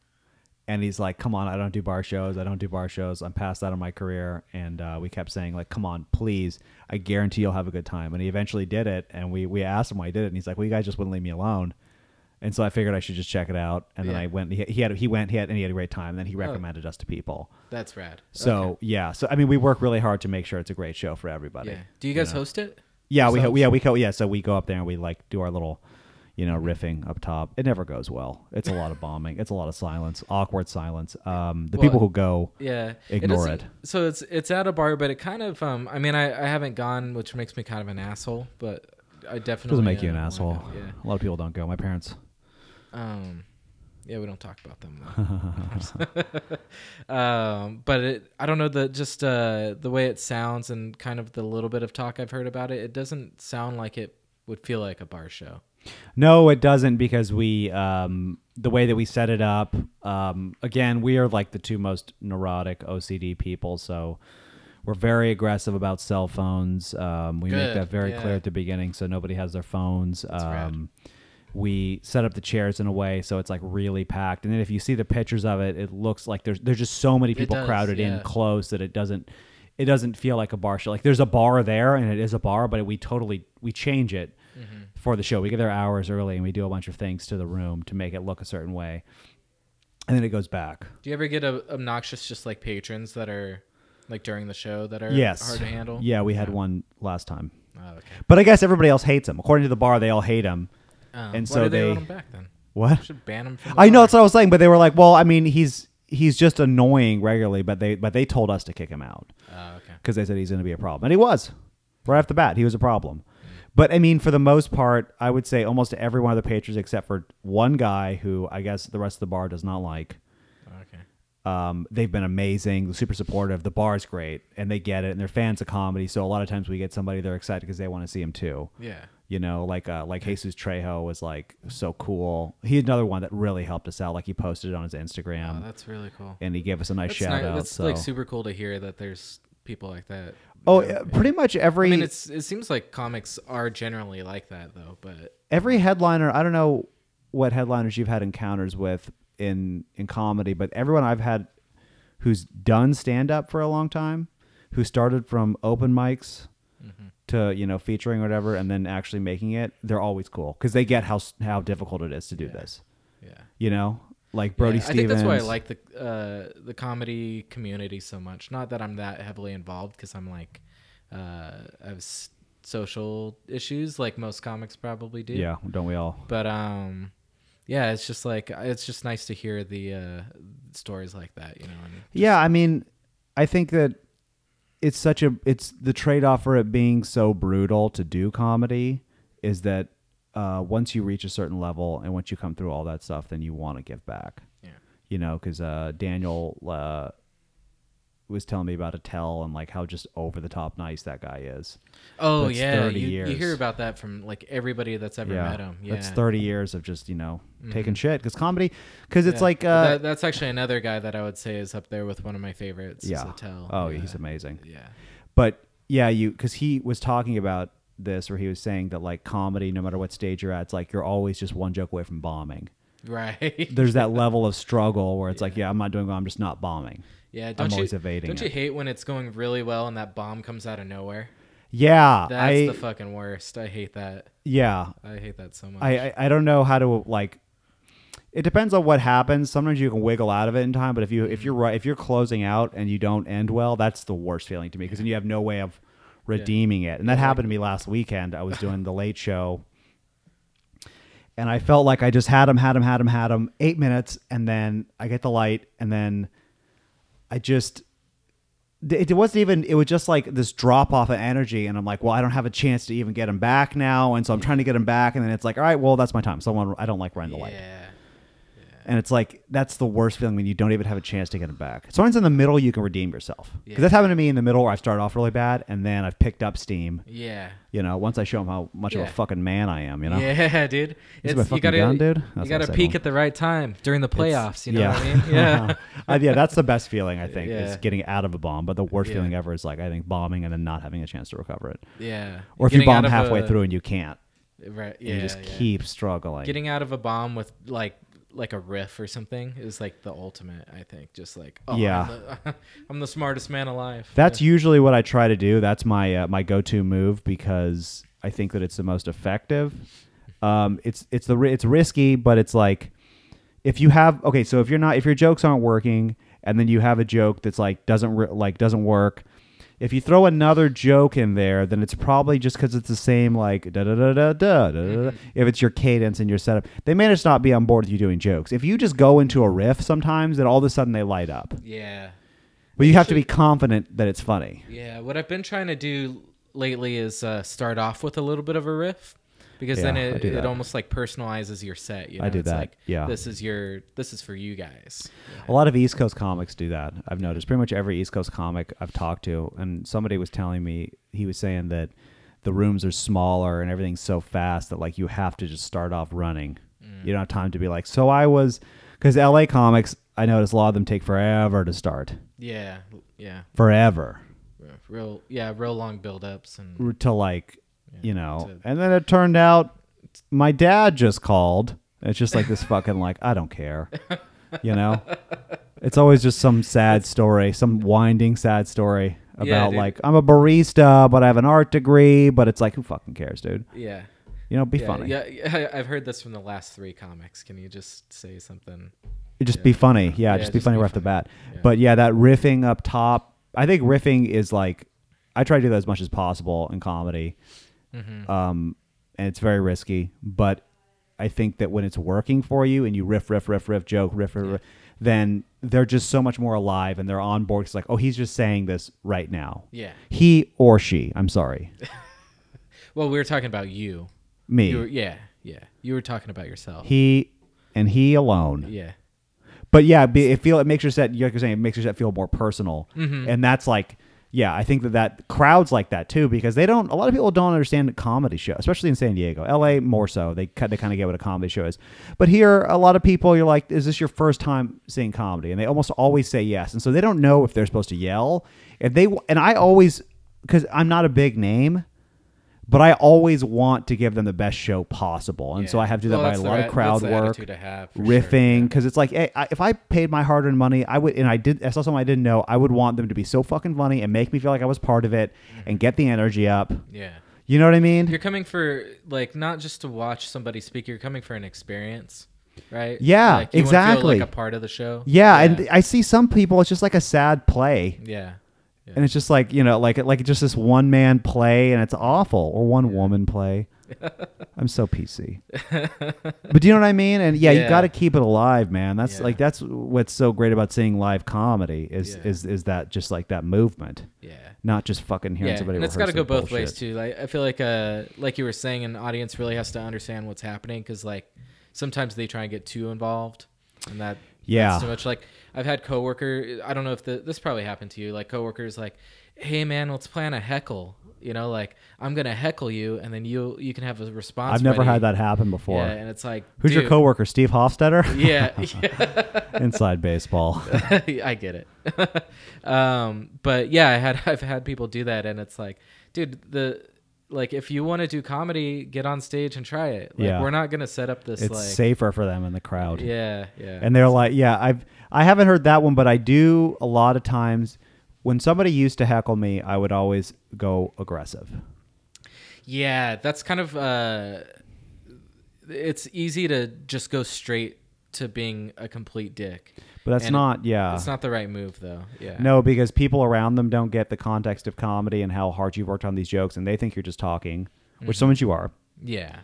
And he's like, come on, I don't do bar shows. I don't do bar shows. I'm past that in my career. And uh, we kept saying, like, come on, please. I guarantee you'll have a good time. And he eventually did it. And we, we asked him why he did it. And he's like, well, you guys just wouldn't leave me alone. And so I figured I should just check it out. And yeah. then I went. He, he had he went. He had and he had a great time. And then he recommended oh. us to people. That's rad. So, okay. yeah. So, I mean, we work really hard to make sure it's a great show for everybody. Yeah. Do you guys you know? host it? Yeah. Yourselves? We yeah we go yeah. So we go up there and we, like, do our little, you know, riffing up top. It never goes well. It's a lot of bombing. It's a lot of silence, awkward silence. Um, the well, people who go yeah, ignore it, it. So it's it's at a bar, but it kind of, um, I mean, I, I haven't gone, which makes me kind of an asshole, but I definitely... Doesn't make you an asshole. Go, yeah. A lot of people don't go. My parents. Um, yeah, we don't talk about them. Though. um, but it, I don't know, the just uh, the way it sounds and kind of the little bit of talk I've heard about it, it doesn't sound like it would feel like a bar show. No, it doesn't, because we, um, the way that we set it up, um, again, we are like the two most neurotic O C D people. So we're very aggressive about cell phones. Um, we Good. make that very yeah. clear at the beginning. So nobody has their phones. That's um, rad. We set up the chairs in a way so it's, like, really packed. And then if you see the pictures of it, it looks like there's, there's just so many people does, crowded yeah. in close that it doesn't, it doesn't feel like a bar show. Like, there's a bar there and it is a bar, but we totally, we change it. Mm-hmm. For the show, we get there hours early and we do a bunch of things to the room to make it look a certain way, and then it goes back. Do you ever get a, obnoxious, just like patrons that are like during the show that are yes. hard to handle? Yeah, we had yeah. one last time. Oh, okay. But I guess everybody else hates him. According to the bar, they all hate him, um, and so why do they, they let him back then? What? We should ban him from the I bar. know that's what I was saying, but they were like, well, I mean, he's he's just annoying regularly, but they but they told us to kick him out. Oh, okay. Because they said he's going to be a problem, and he was right off the bat. He was a problem. But, I mean, for the most part, I would say almost every one of the patrons except for one guy who I guess the rest of the bar does not like. Okay. Um, they've been amazing, super supportive. The bar's great, and they get it, and they're fans of comedy. So a lot of times we get somebody they're excited because they want to see him too. Yeah. You know, like uh, like Jesus Trejo was, like, so cool. He's another one that really helped us out. Like, he posted it on his Instagram. Oh, that's really cool. And he gave us a nice that's shout nice. out. That's, so. like, super cool to hear that there's people like that. Oh, yeah. Pretty much every... I mean, it's, it seems like comics are generally like that, though, but... Every headliner... I don't know what headliners you've had encounters with in, in comedy, but everyone I've had who's done stand-up for a long time, who started from open mics mm-hmm. to, you know, featuring or whatever, and then actually making it, they're always cool, because they get how how difficult it is to do yeah. this. Yeah. You know? Like Brody yeah, Stevens. I think that's why I like the uh, the comedy community so much. Not that I'm that heavily involved, because I'm like, uh, I have s- social issues like most comics probably do. Yeah, don't we all? But um, yeah, it's just like, it's just nice to hear the uh, stories like that, you know. And just, yeah, I mean, I think that it's such a it's the trade off for it being so brutal to do comedy is that. Uh, once you reach a certain level and once you come through all that stuff, then you want to give back. Yeah. You know, because uh, Daniel uh, was telling me about Attell and like how just over the top nice that guy is. Oh, that's yeah. thirty you, years. You hear about that from like everybody that's ever yeah. met him. Yeah. It's thirty years of just, you know, mm-hmm. taking shit because comedy, because it's yeah. like. Uh, that, that's actually another guy that I would say is up there with one of my favorites. Yeah. Is Attell. Oh, yeah. He's amazing. Yeah. But yeah, you because he was talking about this where he was saying that like comedy, no matter what stage you're at, it's like you're always just one joke away from bombing, right? There's that level of struggle where it's yeah. like yeah I'm not doing well, I'm just not bombing. Yeah don't I'm you, always evading don't it. You hate when it's going really well and that bomb comes out of nowhere? Yeah. That's I, the fucking worst. I hate that. Yeah. I hate that so much. I, I, I don't know how to, like, it depends on what happens. Sometimes you can wiggle out of it in time, but if you, if you're right, if you're closing out and you don't end well, that's the worst feeling to me, because then you have no way of redeeming yeah. it. And that yeah. happened to me last weekend. I was doing the late show and I felt like I just had him, had him, had him, had him eight minutes. And then I get the light and then I just, it wasn't even, it was just like this drop off of energy. And I'm like, well, I don't have a chance to even get him back now. And so I'm trying to get him back. And then it's like, all right, well, that's my time. Someone, I don't like running the light. Yeah. And it's like, that's the worst feeling when you don't even have a chance to get them back. Sometimes in the middle, you can redeem yourself. Because yeah. that's happened to me in the middle where I've started off really bad and then I've picked up steam. Yeah. You know, once I show them how much yeah. of a fucking man I am, you know? Yeah, dude. It's, my fucking you gotta, gun, dude. That's you got to peak at the right time during the playoffs, it's, you know yeah. what I mean? Yeah. uh, yeah, that's the best feeling, I think, yeah. is getting out of a bomb. But the worst yeah. feeling ever is, like, I think, bombing and then not having a chance to recover it. Yeah. Or if getting you bomb halfway a, through and you can't. Right. Yeah. You just yeah. keep struggling. Getting out of a bomb with, like, like a riff or something is like the ultimate, I think. Just like, oh, yeah. I'm the, I'm the smartest man alive. That's yeah. usually what I try to do. That's my uh, my go-to move, because I think that it's the most effective. Um, it's it's the it's risky, but it's like, if you have okay, so if you're not if your jokes aren't working, and then you have a joke that's like doesn't re- like doesn't work. If you throw another joke in there, then it's probably just because it's the same, like, da da da da da da. If it's your cadence and your setup, they may just not be on board with you doing jokes. If you just go into a riff sometimes, then all of a sudden they light up. Yeah. But you have to be confident that it's funny. Yeah. What I've been trying to do lately is uh, start off with a little bit of a riff, because yeah, then it, it almost like personalizes your set. You know? I do it's that. Like, yeah. This is your, this is for you guys. Yeah. A lot of East Coast comics do that. I've noticed pretty much every East Coast comic I've talked to. And somebody was telling me, he was saying that the rooms are smaller and everything's so fast that, like, you have to just start off running. Mm. You don't have time to be like, so I was, because L A comics, I noticed a lot of them take forever to start. Yeah. Yeah. Forever. Real. Yeah. Real long build ups and to like, you know, a, and then it turned out my dad just called. It's just like this fucking, like, I don't care, you know. It's always just some sad story, some winding sad story about yeah, like, I'm a barista, but I have an art degree. But it's like, who fucking cares, dude? Yeah, you know, be yeah, funny. Yeah, yeah, I've heard this from the last three comics. Can you just say something? It just yeah. be funny. Yeah, yeah, just yeah, be just funny be right off the bat. Yeah. But yeah, that riffing up top. I think riffing is like, I try to do that as much as possible in comedy. Mm-hmm. Um, and it's very risky, but I think that when it's working for you and you riff, riff, riff, riff, joke, riff, riff, yeah. riff, then they're just so much more alive and they're on board. It's like, oh, he's just saying this right now. Yeah. He or she, I'm sorry. Well, we were talking about you. Me. You were, yeah. Yeah. You were talking about yourself. He and he alone. Yeah. But yeah, it feel, it makes your set, like you're saying, it makes your set feel more personal. Mm-hmm. And that's like, yeah, I think that, that crowds like that too, because they don't. A lot of people don't understand a comedy show, especially in San Diego, L A more so. They they kind of get what a comedy show is, but here a lot of people, you're like, "Is this your first time seeing comedy?" And they almost always say yes, and so they don't know if they're supposed to yell. If they and I always, because I'm not a big name, but I always want to give them the best show possible, and yeah. so I have to do well, that by a lot at, of crowd work, riffing, because sure, yeah. it's like, hey, I, if I paid my hard-earned money, I would, and I did, I saw something I didn't know, I would want them to be so fucking funny and make me feel like I was part of it, mm-hmm. and get the energy up. Yeah, you know what I mean. You're coming for, like, not just to watch somebody speak. You're coming for an experience, right? Yeah, like, you exactly. want to feel like a part of the show. Yeah, yeah, and I see some people, it's just like a sad play. Yeah. And it's just like, you know, like like just this one man play, and it's awful, or one yeah. woman play. I'm so P C, but do you know what I mean? And yeah, yeah. you got to keep it alive, man. That's yeah. like that's what's so great about seeing live comedy is yeah. is is that just like that movement. Yeah, not just fucking hearing yeah. somebody. And it's got to go both bullshit. ways too. Like, I feel like uh like you were saying, an audience really has to understand what's happening, because like sometimes they try and get too involved, and that yeah that's too much. Like, I've had coworker, I don't know if the, this probably happened to you, like coworkers like, hey man, let's plan a heckle, you know, like I'm going to heckle you and then you you can have a response. I've never ready. had that happen before. Yeah, and it's like, who's dude. your coworker, Steve Hofstetter? Yeah. yeah. Inside baseball. I get it. um, but yeah, I had, I've had people do that, and it's like, dude, the, like, if you want to do comedy, get on stage and try it. Like, yeah. we're not going to set up this, it's like... It's safer for them in the crowd. Yeah, yeah. And they're like, yeah, I've, I haven't heard that one, but I do a lot of times... when somebody used to heckle me, I would always go aggressive. Yeah, that's kind of, uh, it's easy to just go straight to being a complete dick. But that's and not, yeah. It's not the right move, though. Yeah. No, because people around them don't get the context of comedy and how hard you worked on these jokes, and they think you're just talking, mm-hmm. which sometimes you are. Yeah.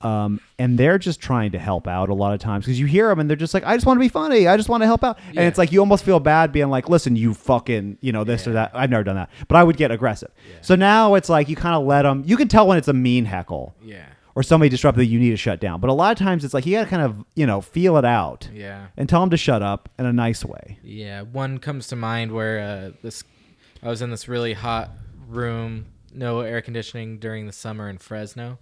Um, and they're just trying to help out a lot of times because you hear them and they're just like, I just want to be funny. I just want to help out. Yeah. And it's like, you almost feel bad being like, listen, you fucking, you know, this yeah. or that. I've never done that, but I would get aggressive. Yeah. So now it's like, you kind of let them, you can tell when it's a mean heckle yeah. or somebody disruptive that you need to shut down. But a lot of times it's like, you got to kind of, you know, feel it out yeah. and tell them to shut up in a nice way. Yeah. One comes to mind where, uh, this, I was in this really hot room, no air conditioning during the summer in Fresno.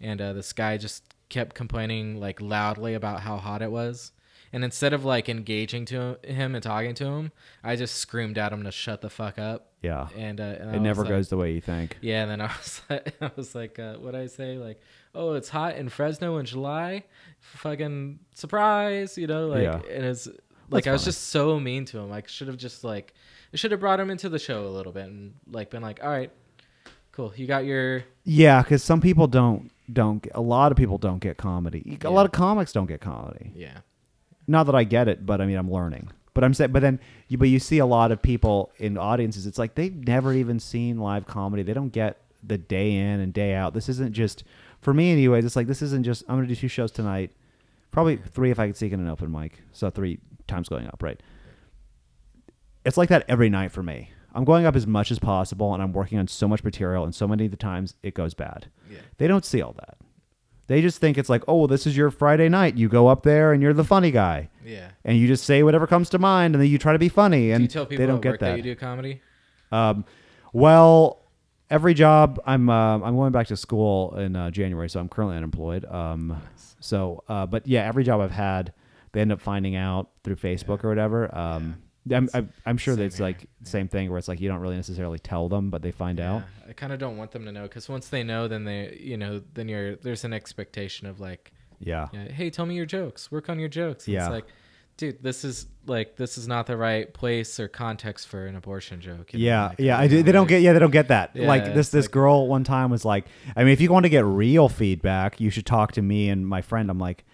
And uh, this guy just kept complaining like loudly about how hot it was. And instead of like engaging to him and talking to him, I just screamed at him to shut the fuck up. Yeah. And, uh, and it never like, goes the way you think. Yeah. And then I was like, I was like, uh, what did I say? Like, oh, it's hot in Fresno in July. Fucking surprise. You know, like, yeah. and it's like, That's I was funny. Just so mean to him. I should have just like, I should have brought him into the show a little bit and like been like, all right, cool. You got your. Yeah. Cause some people don't. Don't a lot of people don't get comedy. A yeah. lot of comics don't get comedy. Yeah, not that I get it, but I mean I'm learning. But I'm saying, but then, you, but you see a lot of people in audiences. It's like they've never even seen live comedy. They don't get the day in and day out. This isn't just for me, anyways. It's like this isn't just. I'm gonna do two shows tonight, probably three if I could sneak in an open mic. So three times going up, right? It's like that every night for me. I'm going up as much as possible, and I'm working on so much material, and so many of the times it goes bad. Yeah. They don't see all that. They just think it's like, oh, well, this is your Friday night. You go up there, and you're the funny guy. Yeah. And you just say whatever comes to mind, and then you try to be funny, and do you tell people they don't at get work that. that you do comedy? Um, well, every job, I'm uh, I'm going back to school in uh, January, so I'm currently unemployed. Um, nice. So, uh, but yeah, every job I've had, they end up finding out through Facebook yeah. or whatever. Um, yeah. I'm I'm sure same that it's here. Like the yeah. same thing where it's like you don't really necessarily tell them, but they find yeah. out. I kind of don't want them to know because once they know, then they you know then you're there's an expectation of like yeah you know, hey, tell me your jokes, work on your jokes. And yeah, it's like, dude, this is like this is not the right place or context for an abortion joke. Yeah, know, like, yeah, I do, they don't get yeah they don't get that. Yeah, like this this like, girl one time was like, I mean, if you want to get real feedback, you should talk to me and my friend. I'm like,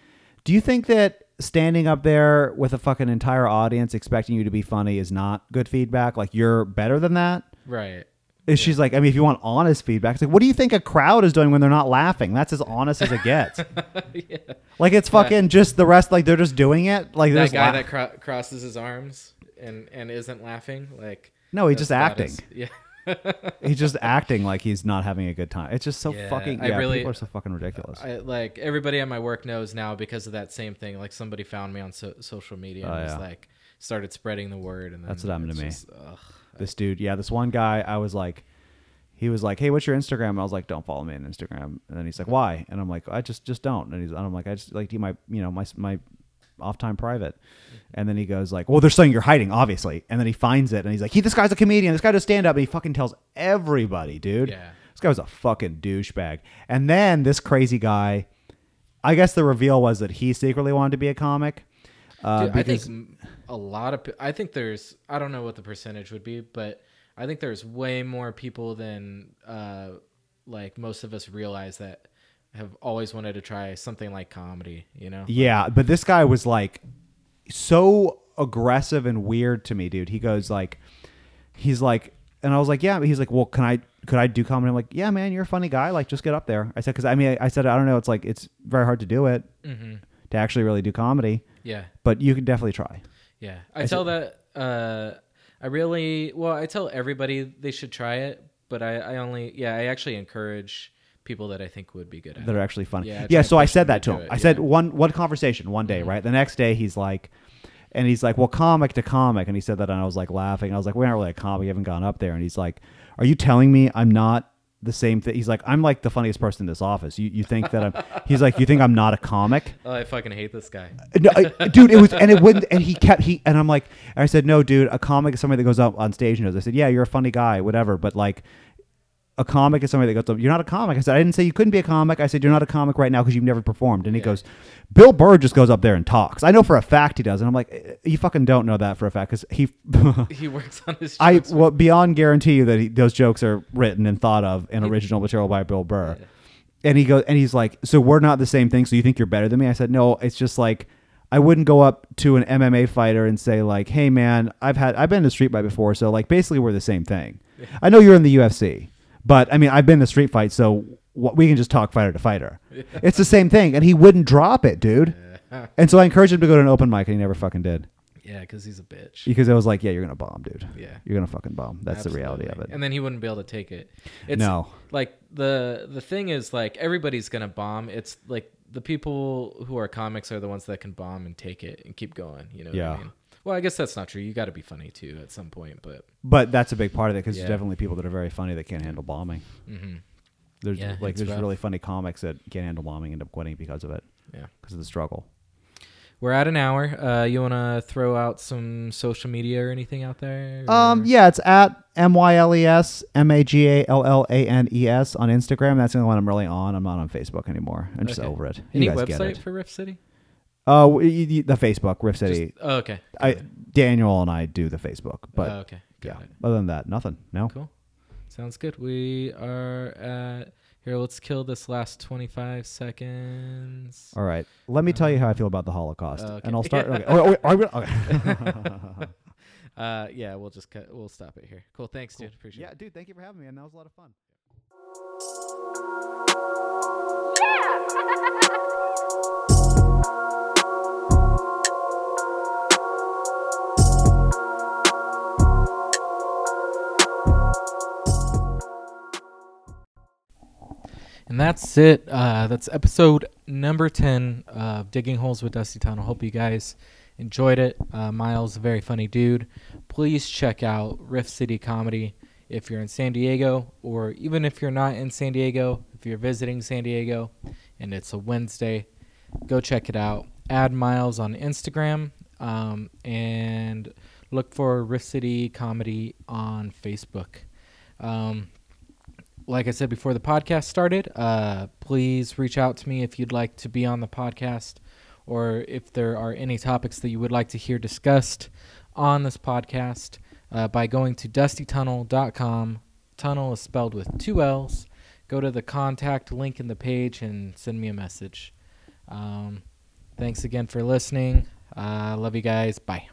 do you think that standing up there with a fucking entire audience expecting you to be funny is not good feedback? Like, you're better than that. Right. And yeah. She's like, I mean, if you want honest feedback, it's like, what do you think a crowd is doing when they're not laughing? That's as honest as it gets. yeah. Like, it's fucking yeah. just the rest. Like, they're just doing it. Like, that guy la- that cro- crosses his arms and, and isn't laughing. Like, no, he's just acting. Yeah. He's just acting like he's not having a good time. It's just so yeah, fucking. Yeah, I really, people are so fucking ridiculous. I, like everybody at my work knows now because of that same thing. Like somebody found me on so, social media and oh, yeah. was like, started spreading the word. And then that's what happened to me. Just, ugh, this I, dude, yeah, this one guy. I was like, he was like, hey, what's your Instagram? And I was like, don't follow me on Instagram. And then he's like, why? And I'm like, I just just don't. And he's, and I'm like, I just like do my, you know, my my off time private. And then he goes like, well, there's something you're hiding, obviously. And then he finds it and he's like, he, this guy's a comedian. This guy does stand up. And he fucking tells everybody, dude, yeah. this guy was a fucking douchebag. And then this crazy guy, I guess the reveal was that he secretly wanted to be a comic. Uh, dude, because... I think a lot of, I think there's, I don't know what the percentage would be, but I think there's way more people than uh, like most of us realize that have always wanted to try something like comedy, you know? Yeah. But this guy was like, so aggressive and weird to me, dude. He goes like, he's like, and I was like, yeah. He's like, well, can I, could I do comedy? I'm like, yeah, man, you're a funny guy. Like, just get up there. I said, cause I mean, I, I said, I don't know. It's like, it's very hard to do it mm-hmm. to actually really do comedy. Yeah. But you can definitely try. Yeah. I, I tell said, that, uh, I really, well, I tell everybody they should try it, but I, I only, yeah, I actually encourage people that I think would be good at that it. Are actually funny. Yeah. yeah so I said that to him. It, I yeah. said one, one conversation one day, mm-hmm. right? The next day he's like, and he's like, well, comic to comic. And he said that and I was like laughing. I was like, we're not really a comic. We haven't gone up there. And he's like, are you telling me I'm not the same thing? He's like, I'm like the funniest person in this office. You you think that I'm, he's like, you think I'm not a comic? Oh, I fucking hate this guy. No, I, dude, it was, and it wouldn't, and he kept, he, and I'm like, and I said, no, dude, a comic is somebody that goes up on stage and knows. I said, yeah, you're a funny guy, whatever. But like, a comic is somebody that goes, you're not a comic. I said, I didn't say you couldn't be a comic. I said, you're not a comic right now because you've never performed. And he yeah. goes, Bill Burr just goes up there and talks. I know for a fact he does. And I'm like, you fucking don't know that for a fact because he... he works on his jokes. I well, beyond guarantee you that he, those jokes are written and thought of in original material by Bill Burr. Yeah. And he goes, and he's like, so we're not the same thing, so you think you're better than me? I said, no, it's just like, I wouldn't go up to an M M A fighter and say like, hey man, I've had, I've been to street fight before. So like basically we're the same thing. Yeah. I know you're in the U F C, but I mean, I've been to street fight. So what, we can just talk fighter to fighter. Yeah. It's the same thing. And he wouldn't drop it, dude. Yeah. And so I encouraged him to go to an open mic and he never fucking did. Yeah. Cause he's a bitch. Because I was like, yeah, you're going to bomb, dude. Yeah. You're going to fucking bomb. That's Absolutely. The reality of it. And then he wouldn't be able to take it. It's no. Like the, the thing is like, everybody's going to bomb. It's like, the people who are comics are the ones that can bomb and take it and keep going. You know yeah. what I mean? Well, I guess that's not true. You got to be funny too at some point, but, but that's a big part of it. Cause yeah. there's definitely people that are very funny that can't handle bombing. Mm-hmm. There's yeah, like, there's rough. really funny comics that can't handle bombing and end up quitting because of it. Yeah. Cause of the struggle. We're at an hour. Uh, you want to throw out some social media or anything out there? Or? Um, yeah, it's at M Y L E S, M A G A L L A N E S on Instagram. That's the only one I'm really on. I'm not on Facebook anymore. I'm okay. just over it. You Any guys website get it. For Riff City? Uh, the Facebook, Riff City. Just, oh, okay. I, Daniel and I do the Facebook. But oh, okay. Got yeah. it. Other than that, nothing. No. Cool. Sounds good. We are at... Here, let's kill this last twenty-five seconds. All right. Let me um, tell you how I feel about the Holocaust. Uh, okay. And I'll start. Yeah. Okay. Oh, wait, are we, okay. uh, yeah, we'll just cut. We'll stop it here. Cool. Thanks, cool. dude. Appreciate yeah, it. Yeah, dude. Thank you for having me. And that was a lot of fun. Yeah. And that's it. Uh, that's episode number ten of Digging Holes with Dusty Tunnel. Hope you guys enjoyed it. Uh, Miles, a very funny dude. Please check out Riff City Comedy if you're in San Diego, or even if you're not in San Diego, if you're visiting San Diego and it's a Wednesday, go check it out. Add Miles on Instagram um, and look for Riff City Comedy on Facebook. Um Like I said before the podcast started, uh, please reach out to me if you'd like to be on the podcast or if there are any topics that you would like to hear discussed on this podcast uh, by going to dusty tunnel dot com. Tunnel is spelled with two L's. Go to the contact link in the page and send me a message. Um, thanks again for listening. Uh, love you guys. Bye.